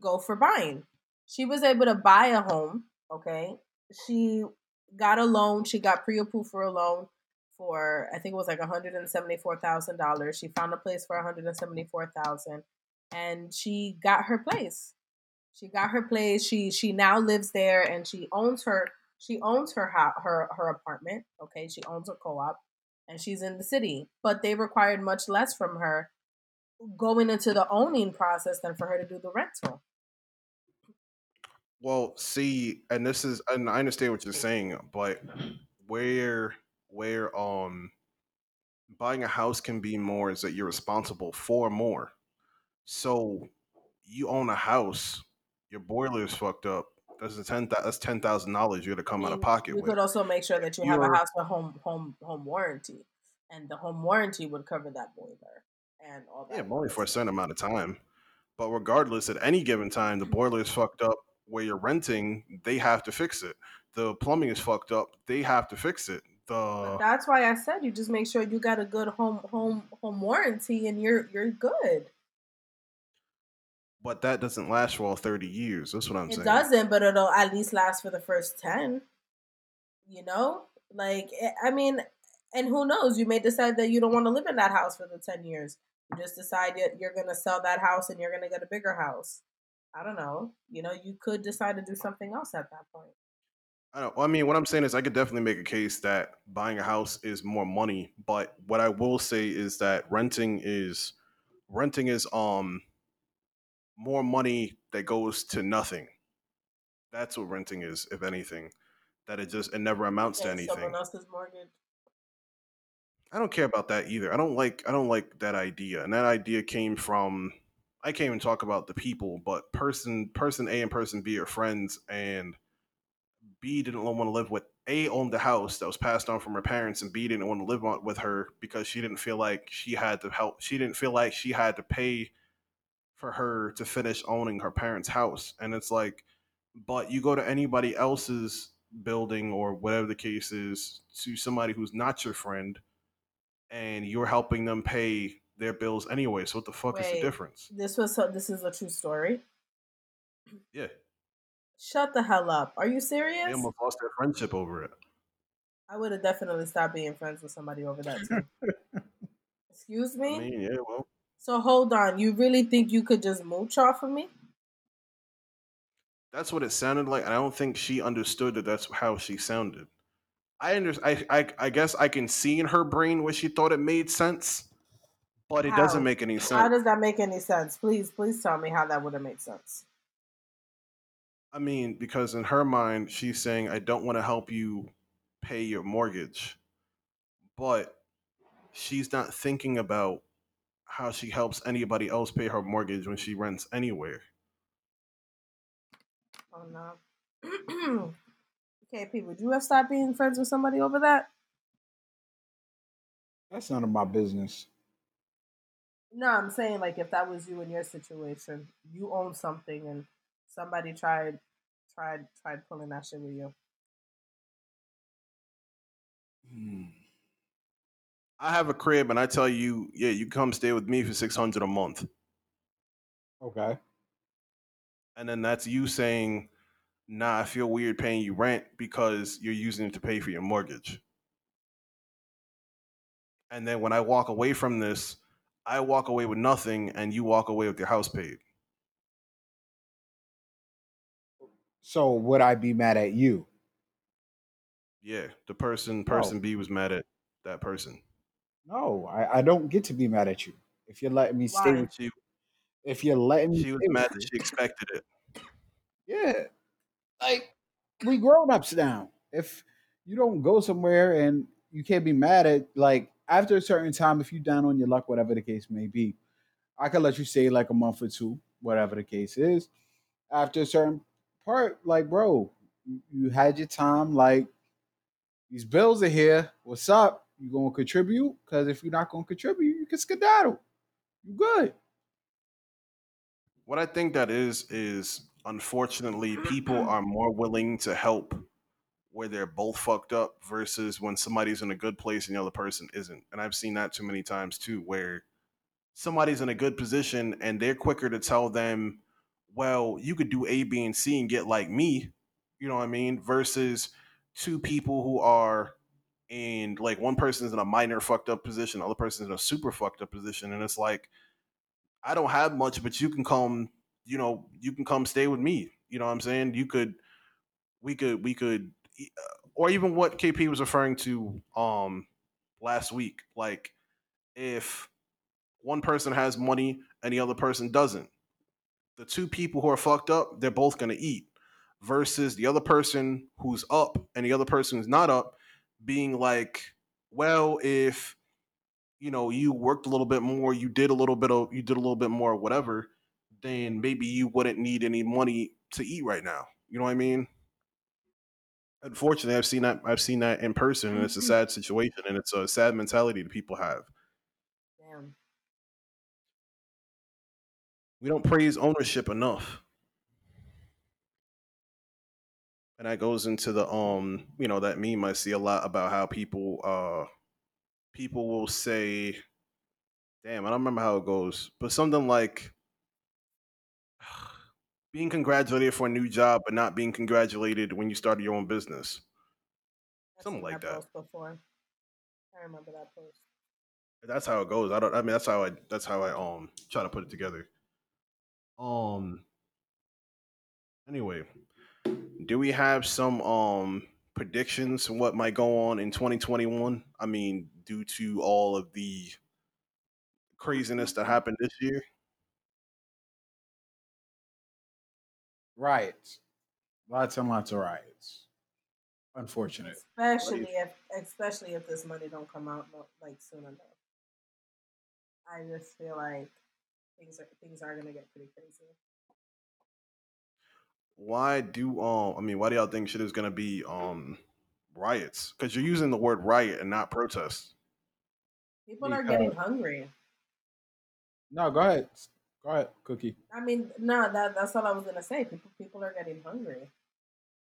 go for buying. She was able to buy a home. Okay. She got a loan. She got pre-approved for a loan for, I think it was like one hundred seventy-four thousand dollars. She found a place for one hundred seventy-four thousand dollars. And she got her place. She got her place. She she now lives there, and she owns her she owns her her her apartment. Okay, she owns a co-op, and she's in the city. But they required much less from her going into the owning process than for her to do the rental. Well, see, and this is, and I understand what you're saying, but where where um buying a house can be more is that you're responsible for more. So you own a house, your boiler is fucked up. That's a ten. That's ten thousand dollars you're gonna come I mean, out of pocket. You with. Could also make sure that you have You're, a house with home home home warranty, and the home warranty would cover that boiler and all that. Yeah, only for a certain amount of time. But regardless, at any given time, the boiler is fucked up. Where you're renting, they have to fix it. The plumbing is fucked up. They have to fix it. The but that's why I said you just make sure you got a good home home home warranty, and you're you're good. But that doesn't last for all thirty years. That's what I'm it saying. It doesn't, but it'll at least last for the first ten. You know? Like, I mean, and who knows? You may decide that you don't want to live in that house for the ten years. You just decide that you're going to sell that house and you're going to get a bigger house. I don't know. You know, you could decide to do something else at that point. I don't, I mean, what I'm saying is I could definitely make a case that buying a house is more money. But what I will say is that renting is, renting is, um... more money that goes to nothing. That's what renting is, if anything. That it just it never amounts yeah, to anything. Someone else's mortgage. I don't care about that either. I don't like I don't like that idea. And that idea came from I can't even talk about the people, but person person A and person B are friends, and B didn't want to live with A owned the house that was passed on from her parents, and B didn't want to live on, with her because she didn't feel like she had to help. She didn't feel like she had to pay for her to finish owning her parents' house. And it's like, but you go to anybody else's building or whatever the case is to somebody who's not your friend, and you're helping them pay their bills anyway. So what the fuck Wait, is the difference? This was so, this is a true story. Yeah. Shut the hell up. Are you serious? They almost lost their friendship over it. I would have definitely stopped being friends with somebody over that too. Excuse me? I mean, yeah, well. So hold on, you really think you could just mooch off of me? That's what it sounded like, and I don't think she understood that that's how she sounded. I under I, I I guess I can see in her brain where she thought it made sense, But it how? doesn't make any sense. How does that make any sense? Please, please tell me how that would have made sense. I mean, because in her mind, she's saying, I don't want to help you pay your mortgage. But she's not thinking about how she helps anybody else pay her mortgage when she rents anywhere. Oh, no. K P, would you have stopped being friends with somebody over that? That's none of my business. No, I'm saying, like, if that was you in your situation, you own something and somebody tried tried, tried pulling that shit with you. Hmm. I have a crib and I tell you, yeah, you come stay with me for six hundred dollars a month. Okay. And then that's you saying, nah, I feel weird paying you rent because you're using it to pay for your mortgage. And then when I walk away from this, I walk away with nothing and you walk away with your house paid. So would I be mad at you? Yeah, the person, person oh. B was mad at that person. No, I, I don't get to be mad at you. If you're letting me Why? stay with you. If you're letting me She was mad that she expected it. Yeah. Like, we grown-ups now. If you don't go somewhere and you can't be mad at, like, after a certain time, if you down on your luck, whatever the case may be, I can let you stay like a month or two, whatever the case is. After a certain part, like, bro, you had your time. Like, these bills are here. What's up? You going to contribute? Because if you're not going to contribute, you can skedaddle. You good. What I think that is, is unfortunately, people are more willing to help where they're both fucked up versus when somebody's in a good place and the other person isn't. And I've seen that too many times too, where somebody's in a good position and they're quicker to tell them, well, you could do A, B, and C and get like me, you know what I mean? Versus two people who are in, like, one person's in a minor fucked up position, the other person's in a super fucked up position. And it's like, I don't have much, but you can come, you know, you can come stay with me. You know what I'm saying? You could, we could, we could, or even what K P was referring to um, last week. Like, if one person has money and the other person doesn't, the two people who are fucked up, they're both going to eat, versus the other person who's up and the other person who's not up being like, well, if, you know, you worked a little bit more, you did a little bit of, you did a little bit more, whatever, then maybe you wouldn't need any money to eat right now. You know what I mean? Unfortunately, I've seen that. I've seen that in person, and it's a sad situation, and it's a sad mentality that people have. Damn. We don't praise ownership enough, and that goes into the um, you know, that meme I see a lot about how people uh, people will say, "Damn, I don't remember how it goes," but something like, being congratulated for a new job, but not being congratulated when you started your own business. I've Something like that. Post before. I remember that post. That's how it goes. I don't. I mean, that's how I. That's how I um try to put it together. Um. Anyway, do we have some um predictions on what might go on in twenty twenty-one? I mean, due to all of the craziness that happened this year. Riots, lots and lots of riots. Unfortunate, especially if, especially if this money don't come out like soon enough. I just feel like things are things are gonna get pretty crazy. Why do um? I mean, why do y'all think shit is gonna be um riots? Because you're using the word riot and not protest. People because... are getting hungry. No, go ahead. Go ahead, Cookie. I mean, no, that, that's all I was going to say. People, people are getting hungry.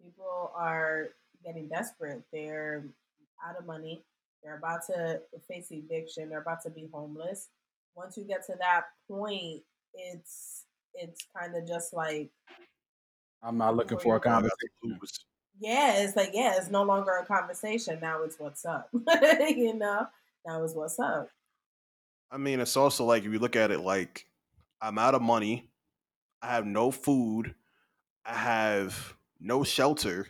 People are getting desperate. They're out of money. They're about to face eviction. They're about to be homeless. Once you get to that point, it's it's kind of just like... I'm not looking for a conversation. Yeah, it's like, yeah, it's no longer a conversation. Now it's what's up. You know? Now it's what's up. I mean, it's also like, if you look at it like, I'm out of money. I have no food. I have no shelter.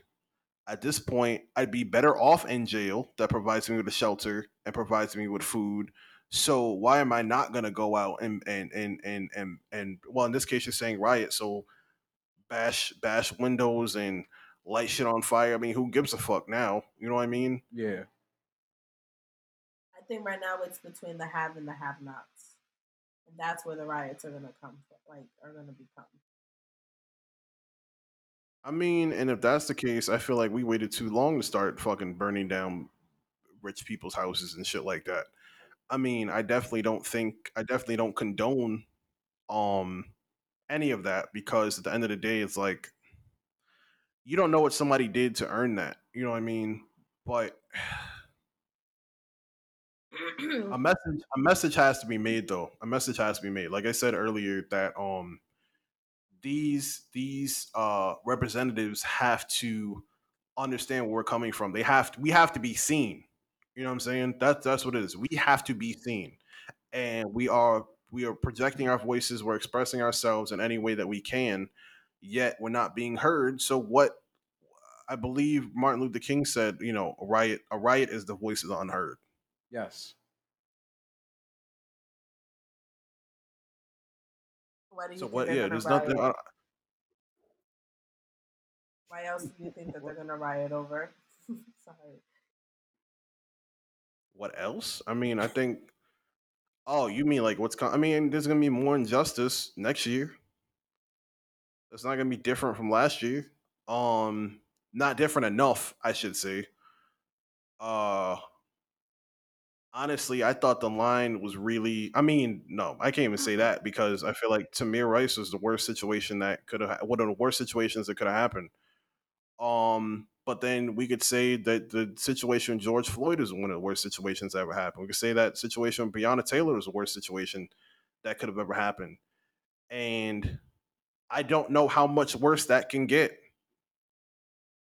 At this point, I'd be better off in jail that provides me with a shelter and provides me with food So why am I not going to go out and, and, and, and, and, and, well, in this case, you're saying riot. So bash, bash windows and light shit on fire. I mean, who gives a fuck now? You know what I mean? Yeah. I think right now it's between the have and the have nots. And that's where the riots are going to come from, like, are going to become. I mean, and if that's the case, I feel like we waited too long to start fucking burning down rich people's houses and shit like that. I mean, I definitely don't think, I definitely don't condone um, any of that, because at the end of the day, it's like, you don't know what somebody did to earn that. You know what I mean? But a message, a message has to be made though. A message has to be made. Like I said earlier, that um, these, these uh, representatives have to understand where we're coming from. They have to, we have to be seen. You know what I'm saying? That's, that's what it is. We have to be seen, and we are, we are projecting our voices. We're expressing ourselves in any way that we can, yet we're not being heard. So what I believe Martin Luther King said, you know, a riot, a riot is the voices unheard. Yes. Why do you so think what, yeah, there's riot? nothing. I, Why else do you think that they're going to riot over? Sorry. What else? I mean, I think, oh, you mean like what's coming? I mean, there's going to be more injustice next year. It's not going to be different from last year. Um, not different enough, I should say. Uh, honestly, I thought the line was really, I mean, no, I can't even say that, because I feel like Tamir Rice was the worst situation that could have, one of the worst situations that could have happened. Um, But then we could say that the situation with George Floyd is one of the worst situations that ever happened. We could say that situation with Breonna Taylor is the worst situation that could have ever happened. And I don't know how much worse that can get.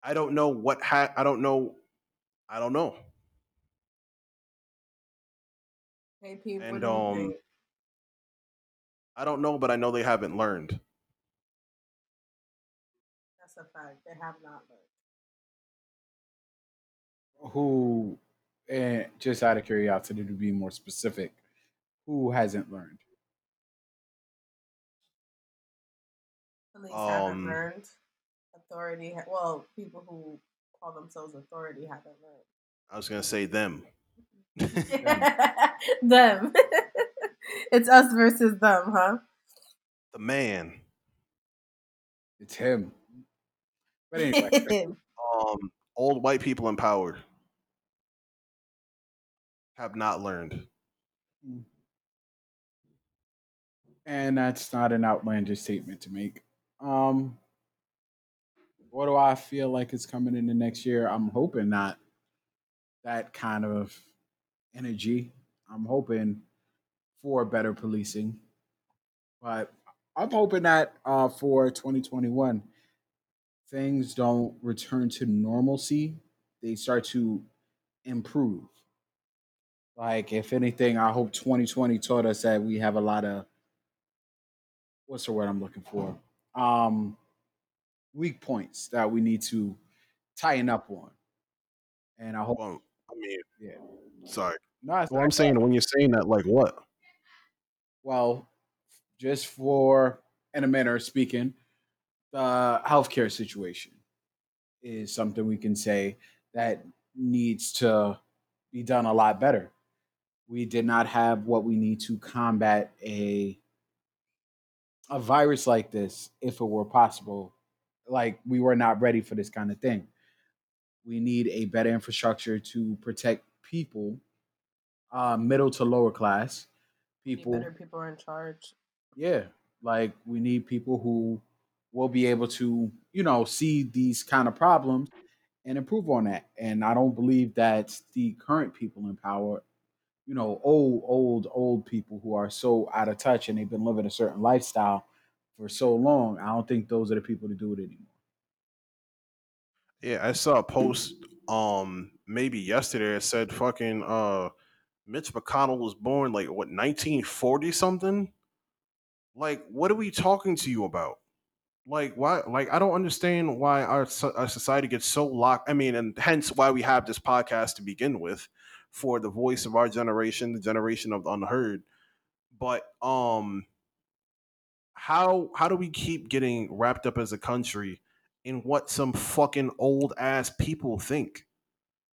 I don't know what ha- I don't know. I don't know. Hey, Pete, and do um, think? I don't know, but I know they haven't learned. That's a fact. They have not learned. Who, and just out of curiosity to be more specific, who hasn't learned? Police um, haven't learned. Authority, ha- well, people who call themselves authority haven't learned. I was going to say them. them. It's us versus them, huh? The man. It's him. But anyway. um, old white people in power have not learned. And that's not an outlandish statement to make. Um, what do I feel like is coming in the next year? I'm hoping not that kind of energy. I'm hoping for better policing. But I'm hoping that uh, for twenty twenty-one, things don't return to normalcy. They start to improve. Like, if anything, I hope twenty twenty taught us that we have a lot of, what's the word I'm looking for? Um, weak points that we need to tighten up on. And I hope... Well, I mean, yeah. Sorry. No, well, I'm bad. saying, when you're saying that, like what? Well, just for, in a manner of speaking, the healthcare situation is something we can say that needs to be done a lot better. We did not have what we need to combat a a virus like this, if it were possible. Like, we were not ready for this kind of thing. We need a better infrastructure to protect people, uh, middle to lower class people. Better people are in charge. Yeah, like we need people who we'll be able to, you know, see these kind of problems and improve on that. And I don't believe that the current people in power, you know, old, old, old people who are so out of touch and they've been living a certain lifestyle for so long, I don't think those are the people to do it anymore. Yeah, I saw a post um, maybe yesterday that said fucking uh, Mitch McConnell was born like, what, nineteen forty something? Like, what are we talking to you about? Like, why? Like, I don't understand why our, so- our society gets so locked. I mean, and hence why we have this podcast to begin with, for the voice of our generation, the generation of the unheard. But um, how how do we keep getting wrapped up as a country in what some fucking old ass people think?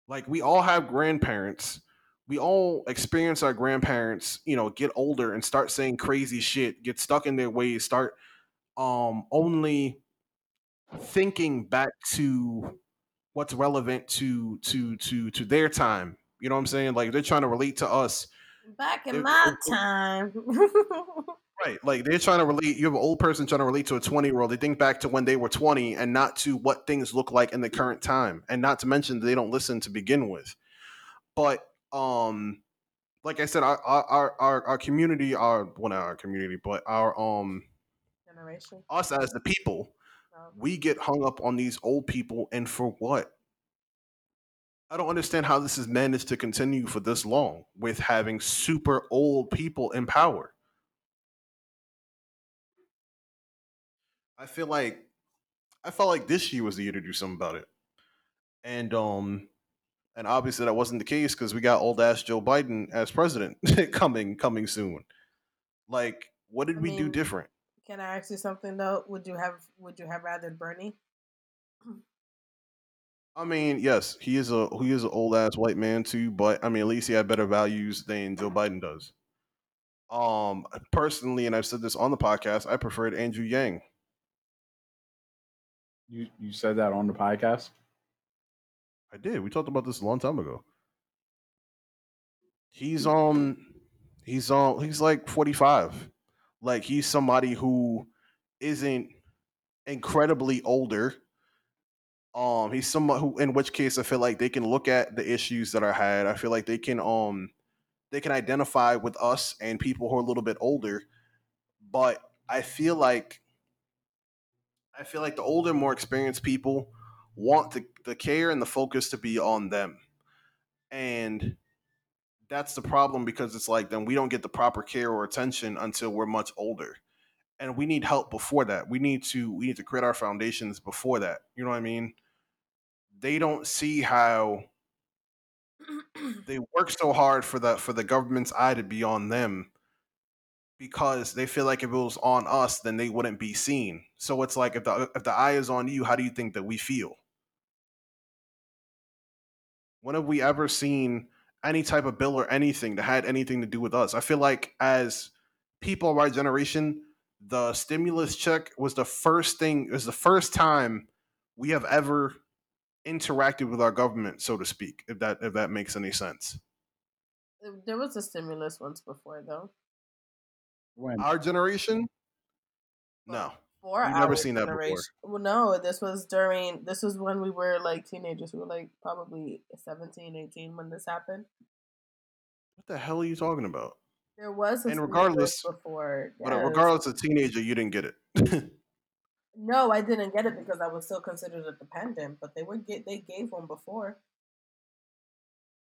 Like, we all have grandparents. We all experience our grandparents, you know, get older and start saying crazy shit, get stuck in their ways, start um, only thinking back to what's relevant to to to to their time. You know what I'm saying? Like, they're trying to relate to us. Back in they're, my they're, time. Right. Like, they're trying to relate. You have an old person trying to relate to a twenty-year-old. They think back to when they were twenty and not to what things look like in the current time. And not to mention they don't listen to begin with. But um, like I said, our our our, our community, our well, not our community, but our um, generation, us as the people, um, we get hung up on these old people, and for what? I don't understand how this has managed to continue for this long with having super old people in power. I feel like I felt like this year was the year to do something about it. And um and obviously that wasn't the case, because we got old ass Joe Biden as president coming coming soon. Like, what did I we mean, do different? Can I ask you something though? Would you have would you have rather Bernie? I mean, yes, he is a he is an old ass white man too, but I mean, at least he had better values than Joe Biden does. Um, personally, and I've said this on the podcast, I preferred Andrew Yang. You you said that on the podcast? I did. We talked about this a long time ago. He's um, he's um, he's like forty-five. Like, he's somebody who isn't incredibly older. Um, he's someone who, in which case, I feel like they can look at the issues that are had. I feel like they can, um, they can identify with us and people who are a little bit older. But I feel like, I feel like the older, more experienced people want the, the care and the focus to be on them, and that's the problem, because it's like, then we don't get the proper care or attention until we're much older. And we need help before that. We need to, we need to create our foundations before that. You know what I mean? They don't see how they work so hard for the for the government's eye to be on them, because they feel like if it was on us, then they wouldn't be seen. So it's like, if the if the eye is on you, how do you think that we feel? When have we ever seen any type of bill or anything that had anything to do with us? I feel like as people of our generation, the stimulus check was the first thing, was the first time we have ever interacted with our government, so to speak, if that if that makes any sense. There was a stimulus once before, though. When? Our generation? No. For We've our never seen generation. That before. Well, no, this was during, this was when we were like teenagers. We were like probably seventeen, eighteen when this happened. What the hell are you talking about? There was a and regardless, before, yes. But regardless of teenager, you didn't get it. No, I didn't get it because I was still considered a dependent. But they would get they gave one before.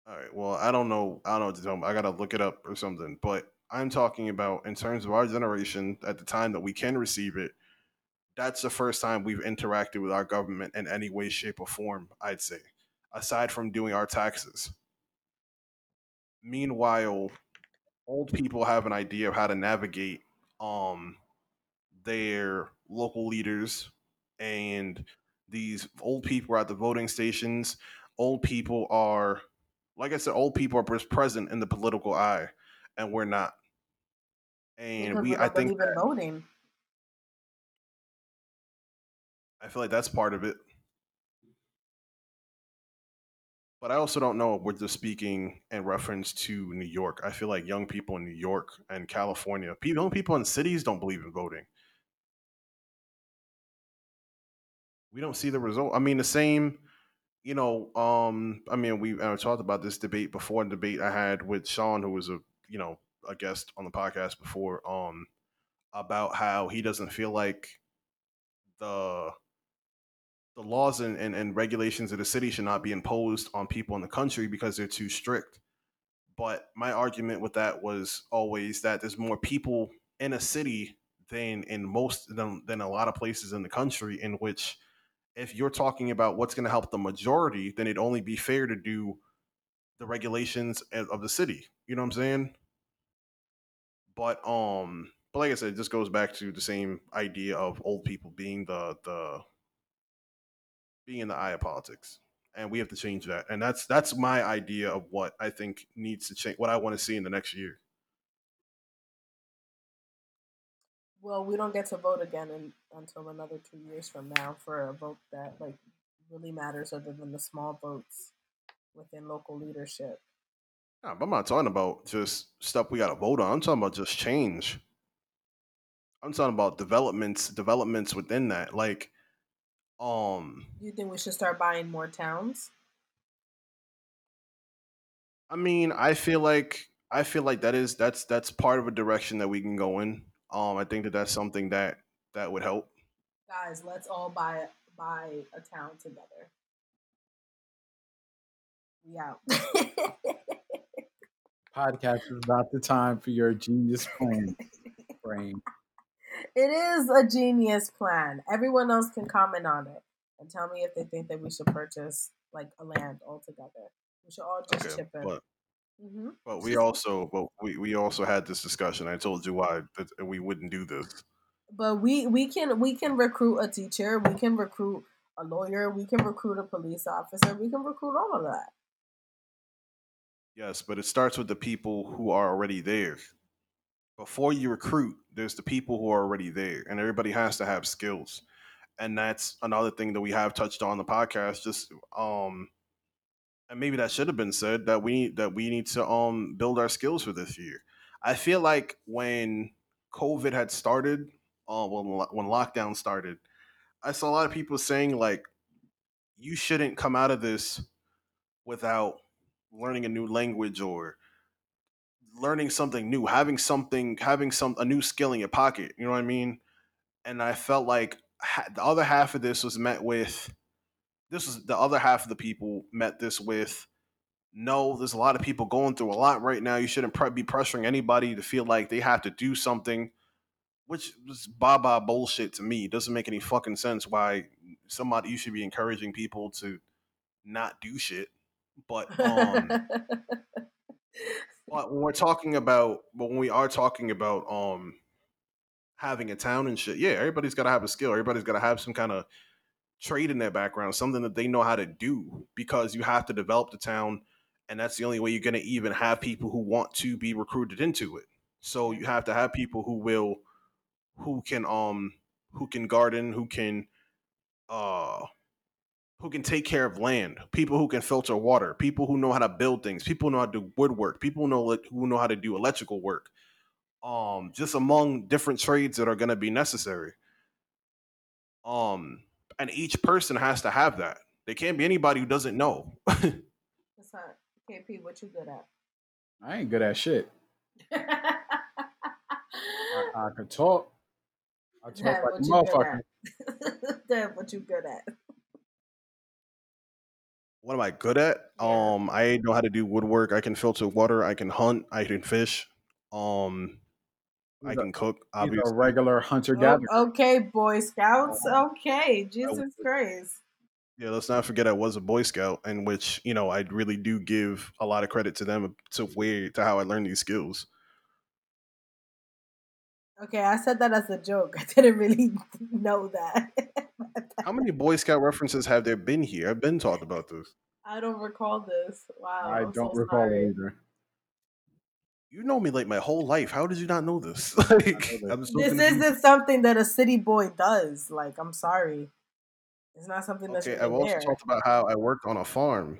All right. Well, I don't know. I don't know what to tell them. I gotta look it up or something. But I'm talking about in terms of our generation at the time that we can receive it. That's the first time we've interacted with our government in any way, shape, or form. I'd say, aside from doing our taxes. Meanwhile, old people have an idea of how to navigate um, their local leaders, and these old people are at the voting stations. Old people are, like I said, old people are present in the political eye, and we're not. And because we, I think, that, voting. I feel like that's part of it. But I also don't know if we're just speaking in reference to New York. I feel like young people in New York and California, young people in cities don't believe in voting. We don't see the result. I mean, the same, you know, um, I mean, we I talked about this debate before, a debate I had with Sean, who was a, you know, a guest on the podcast before, um, about how he doesn't feel like the... The laws and, and, and regulations of the city should not be imposed on people in the country because they're too strict. But my argument with that was always that there's more people in a city than in most than, than a lot of places in the country, in which if you're talking about what's going to help the majority, then it'd only be fair to do the regulations of the city. You know what I'm saying? But um, but like I said, it just goes back to the same idea of old people being the the being in the eye of politics, and we have to change that. And that's that's my idea of what I think needs to change, what I want to see in the next year. Well, we don't get to vote again in, until another two years from now for a vote that like really matters, other than the small votes within local leadership. Nah, but I'm not talking about just stuff we got to vote on. I'm talking about just change. I'm talking about developments, developments within that. Like, um, you think we should start buying more towns? I mean, I feel like I feel like that is that's that's part of a direction that we can go in. Um, I think that that's something that, that would help. Guys, let's all buy buy a town together. Yeah. Podcast is not the time for your genius plan. Brain. It is a genius plan. Everyone else can comment on it and tell me if they think that we should purchase like a land altogether. We should all just okay, chip in. But- Mm-hmm. But we also, but we, we also had this discussion. I told you why that we wouldn't do this. But we, we can we can recruit a teacher. We can recruit a lawyer. We can recruit a police officer. We can recruit all of that. Yes, but it starts with the people who are already there. Before you recruit, there's the people who are already there, and everybody has to have skills. And that's another thing that we have touched on the podcast. Just um. And maybe that should have been said, that we that we need to um build our skills for this year. I feel like when COVID had started, uh, when when lockdown started, I saw a lot of people saying like, you shouldn't come out of this without learning a new language or learning something new, having something, having some a new skill in your pocket. You know what I mean? And I felt like ha- the other half of this was met with. This is the other half of the people met this with, no, there's a lot of people going through a lot right now. You shouldn't pre- be pressuring anybody to feel like they have to do something, which was ba-ba bullshit to me. It doesn't make any fucking sense why somebody, you should be encouraging people to not do shit. But, um, but when we're talking about, but when we are talking about um, having a town and shit, yeah, everybody's got to have a skill. Everybody's got to have some kind of trade in their background, something that they know how to do, because you have to develop the town, and that's the only way you're going to even have people who want to be recruited into it. So you have to have people who will, who can, um, who can garden, who can, uh, who can take care of land, people who can filter water, people who know how to build things, people who know how to do woodwork, people who know who know how to do electrical work, um, just among different trades that are going to be necessary. Um. And each person has to have that. There can't be anybody who doesn't know. That's not K P. What you good at? I ain't good at shit. I, I can talk. I talk Dad, like a motherfucker. Dad, what you good at? What am I good at? Yeah. Um, I know how to do woodwork. I can filter water. I can hunt. I can fish. Um. I can cook. Obviously, he's a regular hunter gatherer. Oh, okay, Boy Scouts. Okay, Jesus Christ. Yeah, let's not forget I was a Boy Scout, in which, you know, I really do give a lot of credit to them to where to how I learned these skills. Okay, I said that as a joke. I didn't really know that. How many Boy Scout references have there been here? I've been talked about this. I don't recall this. Wow. I I'm don't so recall sorry. it either. You know me like my whole life. How did you not know this? Like, know this this isn't something that a city boy does. Like, I'm sorry. It's not something that's okay, really I've also there. talked about how I worked on a farm.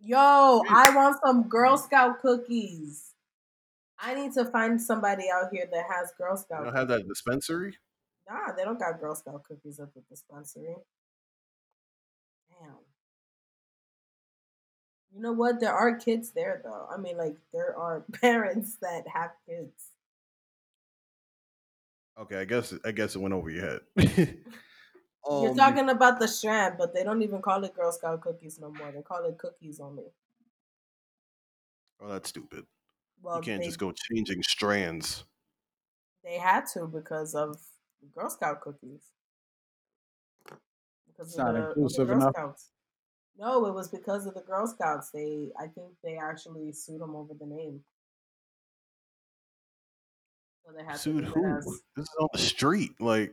Yo, I want some Girl Scout cookies. I need to find somebody out here that has Girl Scout cookies. You don't have that dispensary? Nah, they don't got Girl Scout cookies at the dispensary. Damn. You know what? There are kids there, though. I mean, like, there are parents that have kids. Okay, I guess I guess it went over your head. um, You're talking about the strand, but they don't even call it Girl Scout cookies no more. They call it cookies only. Oh, that's stupid. Well, you can't they, just go changing strands. They had to because of Girl Scout cookies. Because it's not the, inclusive Girl enough. Scouts. No, it was because of the Girl Scouts. They, I think they actually sued them over the name. So they had sued who? As... This is on the street. Like,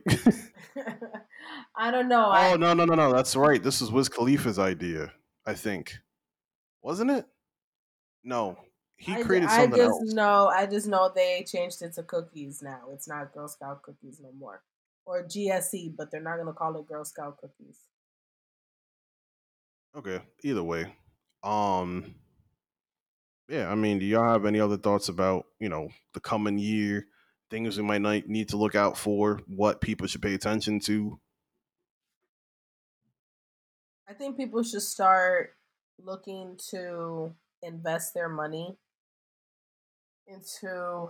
I don't know. Oh, I... no, no, no, no. That's right. This is Wiz Khalifa's idea, I think. Wasn't it? No. He I created d- something I just else. know. I just know they changed it to cookies now. It's not Girl Scout cookies no more. Or G S E, but they're not going to call it Girl Scout cookies. Okay. Either way. Um, yeah, I mean, do y'all have any other thoughts about, you know, the coming year, things we might not need to look out for, what people should pay attention to? I think people should start looking to invest their money into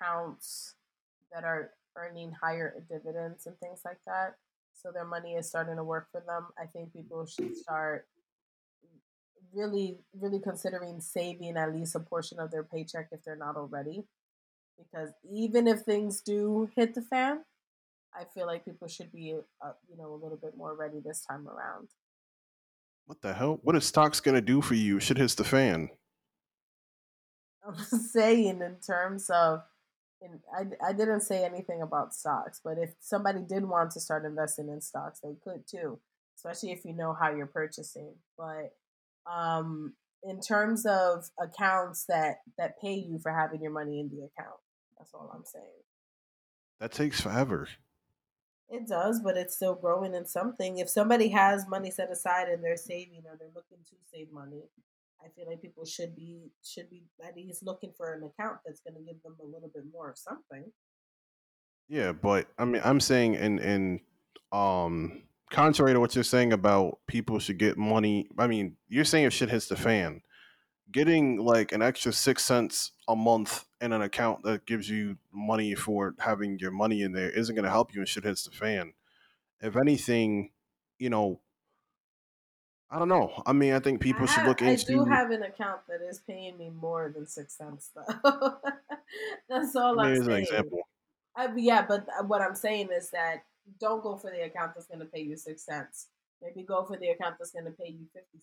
accounts that are earning higher dividends and things like that. So their money is starting to work for them. I think people should start really, really considering saving at least a portion of their paycheck if they're not already. Because even if things do hit the fan, I feel like people should be, uh, you know, a little bit more ready this time around. What the hell? What is stocks going to do for you? Shit hits the fan. I'm just saying in terms of, and I, I didn't say anything about stocks, but if somebody did want to start investing in stocks, they could too, especially if you know how you're purchasing. But um, in terms of accounts that, that pay you for having your money in the account, that's all I'm saying. That takes forever. It does, but it's still growing in something. If somebody has money set aside and they're saving or they're looking to save money, I feel like people should be should be at least looking for an account that's going to give them a little bit more of something. Yeah, but I mean, I'm saying, and and um, contrary to what you're saying about people should get money. I mean, you're saying if shit hits the fan, getting like an extra six cents a month in an account that gives you money for having your money in there isn't going to help you when shit hits the fan. If anything, you know. I don't know. I mean, I think people I should have, look into... I do have an account that is paying me more than six cents, though. That's all I mean, I'm saying. An example. I, yeah, but what I'm saying is that don't go for the account that's going to pay you six cents. Maybe go for the account that's going to pay you fifty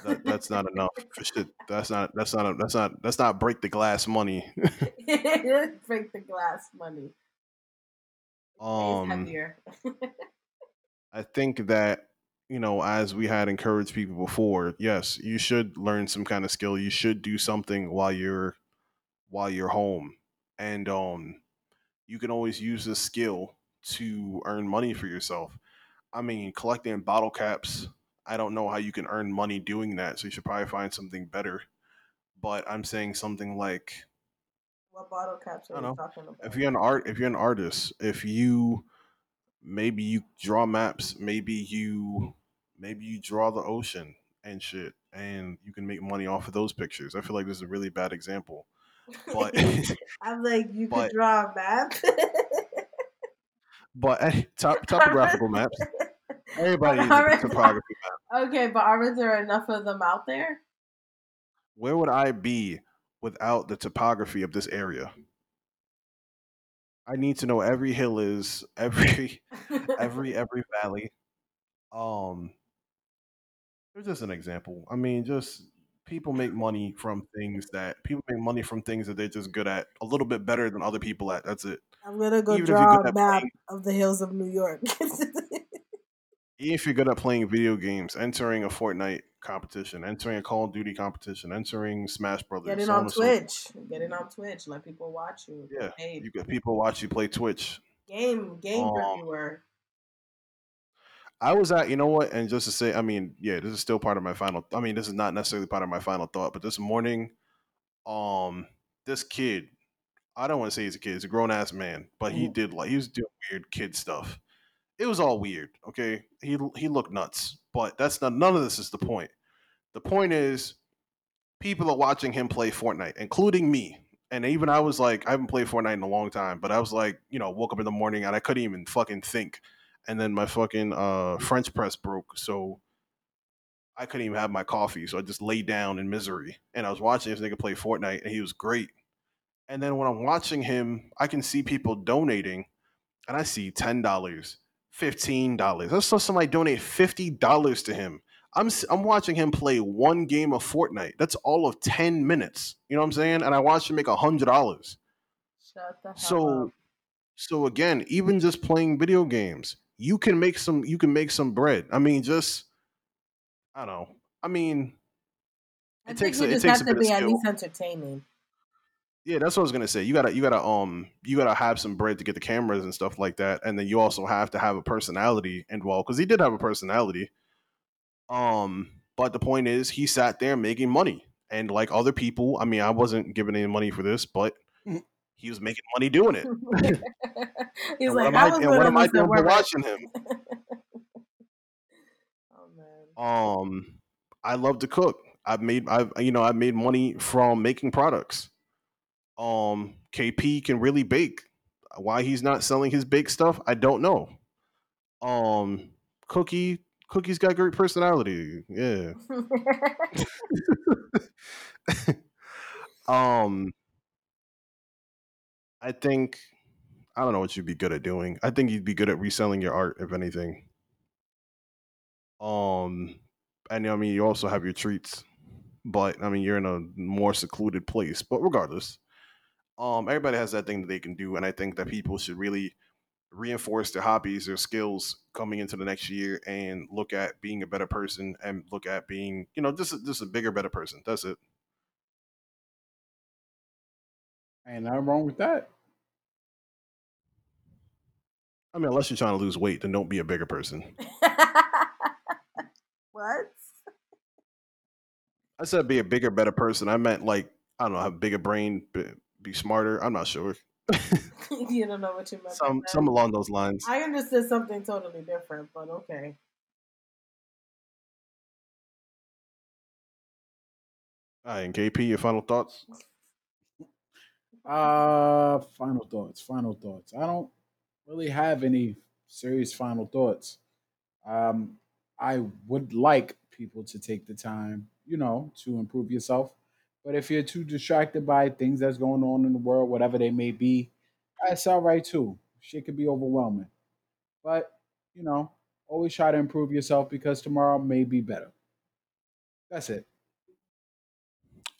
cents. That, that's not enough. For shit. That's not. That's not. That's not. That's not break the glass money. Break the glass money. Um. Heavier. I think that, you know, as we had encouraged people before, yes, you should learn some kind of skill. You should do something while you're while you're home. And um, you can always use this skill to earn money for yourself. I mean, collecting bottle caps, I don't know how you can earn money doing that. So you should probably find something better. But I'm saying something like... What bottle caps are you talking about? If you're an art, if you're an artist, if you... Maybe you draw maps. Maybe you, maybe you draw the ocean and shit, and you can make money off of those pictures. I feel like this is a really bad example, but I'm like, you but, can draw a map, but top, topographical maps. Everybody needs a topography map. Okay, but aren't there enough of them out there? Where would I be without the topography of this area? I need to know every hill is, every, every, every valley. Um, there's just an example. I mean, just people make money from things that people make money from things that they're just good at, a little bit better than other people at. That's it. I'm gonna go even draw a map playing, of the hills of New York. If you're good at playing video games, entering a Fortnite competition, entering a Call of Duty competition, entering Smash Brothers. Get it on Twitch. Get it on Twitch. Let people watch you. Yeah, hey. You get people watch you play Twitch. Game, game um, reviewer. I was at, you know what, and just to say, I mean, yeah, this is still part of my final, I mean, this is not necessarily part of my final thought, but this morning, um, this kid, I don't want to say he's a kid, he's a grown-ass man, but he did, like, he was doing weird kid stuff. It was all weird, okay? He he looked nuts, but that's not, none of this is the point. The point is, people are watching him play Fortnite, including me. And even I was like, I haven't played Fortnite in a long time, but I was like, you know, woke up in the morning and I couldn't even fucking think. And then my fucking uh, French press broke, so I couldn't even have my coffee. So I just laid down in misery. And I was watching this nigga play Fortnite, and he was great. And then when I'm watching him, I can see people donating, and I see ten dollars, fifteen dollars. I saw somebody donate fifty dollars to him. I'm I'm watching him play one game of Fortnite. That's all of ten minutes. You know what I'm saying? And I watched him make one hundred dollars. Shut the hell so, up. So again, even just playing video games, you can make some you can make some bread. I mean, just I don't know. I mean, I it think takes you a, just it takes have a to be at least entertaining. Yeah, that's what I was gonna say. You gotta, you gotta, um, you gotta have some bread to get the cameras and stuff like that, and then you also have to have a personality involved because he did have a personality. Um, but the point is, he sat there making money, and like other people, I mean, I wasn't giving any money for this, but he was making money doing it. He's and like, what I was I, and what am I doing by watching him? Oh, man. Um, I love to cook. I've made, I've you know, I've made money from making products. Um, K P can really bake. Why he's not selling his baked stuff, I don't know. Um, Cookie, Cookie's got great personality. Yeah. um, I think I don't know what you'd be good at doing. I think you'd be good at reselling your art, if anything. Um, and I mean, you also have your treats, but I mean, you're in a more secluded place. But regardless. Um, everybody has that thing that they can do, and I think that people should really reinforce their hobbies, their skills coming into the next year, and look at being a better person, and look at being, you know, just, just a bigger, better person. That's it. Ain't nothing wrong with that. I mean, unless you're trying to lose weight, then don't be a bigger person. What? I said be a bigger, better person. I meant like, I don't know, have a bigger brain, but be smarter. I'm not sure. You don't know what you meant. Some, some along those lines. I understood something totally different, but okay. All right, and K P, your final thoughts? Uh, final thoughts, final thoughts. I don't really have any serious final thoughts. Um, I would like people to take the time, you know, to improve yourself. But if you're too distracted by things that's going on in the world, whatever they may be, that's all right too. Shit could be overwhelming. But, you know, always try to improve yourself because tomorrow may be better. That's it.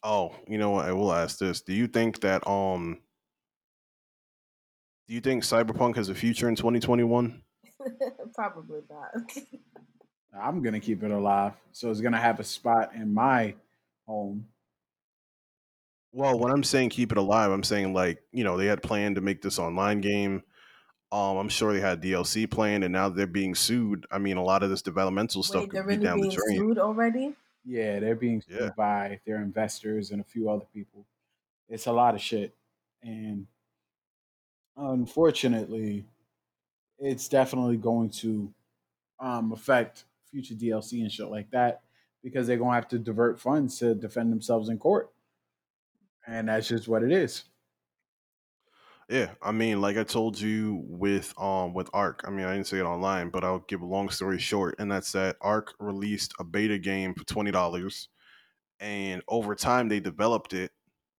Oh, you know what? I will ask this. Do you think that, um, do you think Cyberpunk has a future in twenty twenty-one? Probably not. I'm going to keep it alive. So it's going to have a spot in my home. Well, when I'm saying keep it alive, I'm saying like, you know, they had planned to make this online game. Um, I'm sure they had D L C planned, and now they're being sued. I mean, a lot of this developmental Wait, stuff could really be down the drain. They're being sued already? Yeah, they're being sued yeah. by their investors and a few other people. It's a lot of shit. And unfortunately, it's definitely going to um, affect future D L C and shit like that because they're going to have to divert funds to defend themselves in court. And that's just what it is. Yeah, I mean, like I told you with um with Ark. I mean, I didn't say it online, but I'll give a long story short, and that's that Ark released a beta game for twenty dollars, and over time they developed it,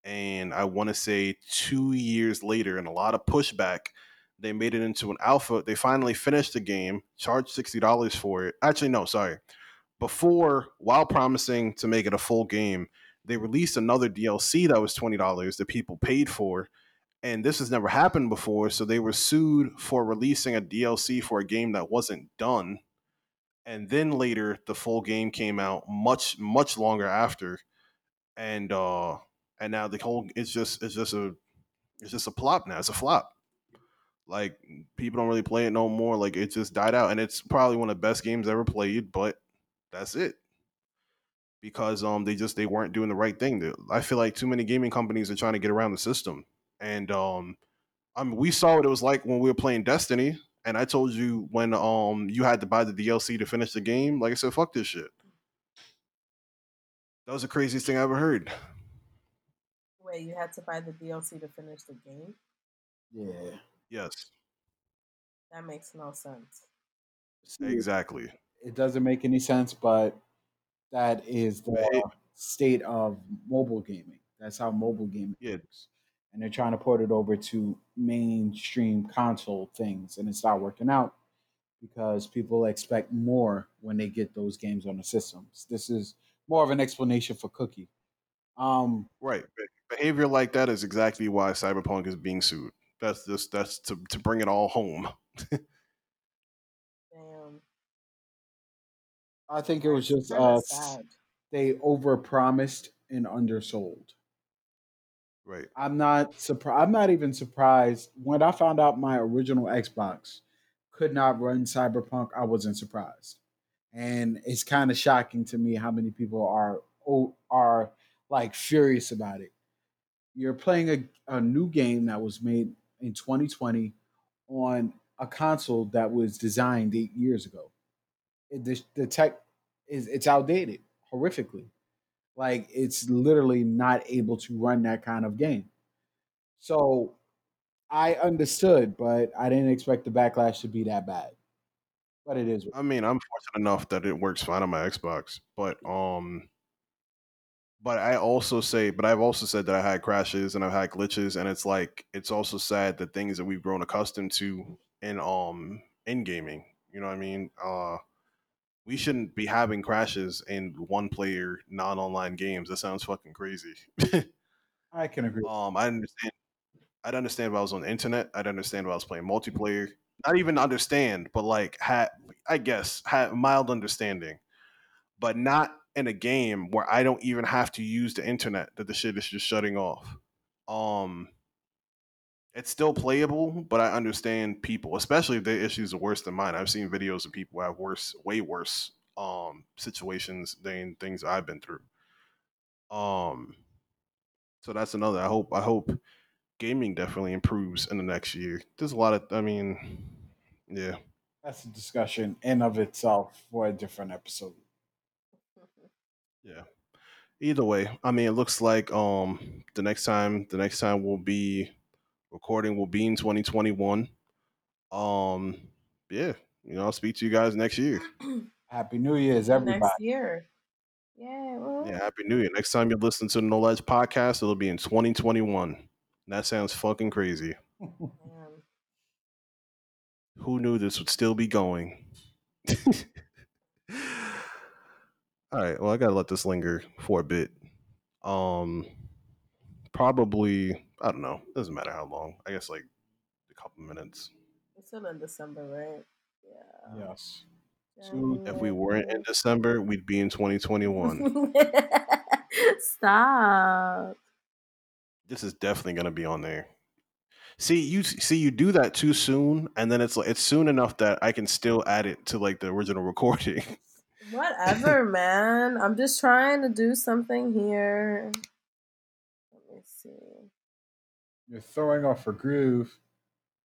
and I want to say two years later, and a lot of pushback, they made it into an alpha. They finally finished the game, charged sixty dollars for it. Actually, no, sorry. Before, while promising to make it a full game, they released another D L C that was twenty dollars that people paid for, and this has never happened before, so they were sued for releasing a D L C for a game that wasn't done, and then later, the full game came out much, much longer after, and uh, and now the whole, it's just, it's just a, it's just a plop now, it's a flop. Like, people don't really play it no more, like, it just died out, and it's probably one of the best games ever played, but that's it. Because um they just they weren't doing the right thing. I feel like too many gaming companies are trying to get around the system. And um I mean, we saw what it was like when we were playing Destiny, and I told you when um you had to buy the D L C to finish the game. Like I said, fuck this shit. That was the craziest thing I ever heard. Wait, you had to buy the D L C to finish the game? Yeah. Yes. That makes no sense. Exactly. It doesn't make any sense, but that is the state of mobile gaming. That's how mobile gaming is. Yeah. and they're trying to port it over to mainstream console things, and it's not working out because people expect more when they get those games on the systems. This is more of an explanation for Cookie. Um, right. Behavior like that is exactly why Cyberpunk is being sued. That's just that's to, to bring it all home. Damn. I think it was just uh, they overpromised and undersold. Right. I'm not surprised. I'm not even surprised when I found out my original Xbox could not run Cyberpunk. I wasn't surprised, and it's kind of shocking to me how many people are are like furious about it. You're playing a, a new game that was made in twenty twenty on a console that was designed eight years ago. It, the, the tech is it's outdated horrifically. Like, it's literally not able to run that kind of game. So I understood, but I didn't expect the backlash to be that bad. But it is. I mean, I'm fortunate enough that it works fine on my Xbox. But um, but I also say, but I've also said that I had crashes and I've had glitches, and it's like it's also sad that things that we've grown accustomed to in um in gaming. You know what I mean? Uh. We shouldn't be having crashes in one-player non-online games. That sounds fucking crazy. I can agree. Um, I understand. I'd understand if I was on the internet. I'd understand if I was playing multiplayer. Not even understand, but like, ha- I guess, ha- mild understanding. But not in a game where I don't even have to use the internet, that the shit is just shutting off. Um, it's still playable, but I understand people, especially if their issues are worse than mine. I've seen videos of people who have worse, way worse um, situations than things I've been through. Um, so that's another. I hope. I hope gaming definitely improves in the next year. There's a lot of. I mean, yeah. That's a discussion in of itself for a different episode. Yeah. Either way, I mean, it looks like um the next time the next time will be. Recording will be in twenty twenty-one. Um, yeah, you know, I'll speak to you guys next year. Happy New Year's, everybody. Next year. Yeah, well. Yeah, Happy New Year. Next time you listen to the No Ledge podcast, it'll be in twenty twenty-one. And that sounds fucking crazy. Damn. Who knew this would still be going? All right, well, I got to let this linger for a bit. Um, probably... I don't know. It doesn't matter how long. I guess like a couple minutes. It's still in December, right? Yeah. Yes. So if we weren't in December, we'd be in twenty twenty-one. Stop. This is definitely going to be on there. See, you see you do that too soon, and then it's like it's soon enough that I can still add it to like the original recording. Whatever, man. I'm just trying to do something here. Let me see. You're throwing off her groove.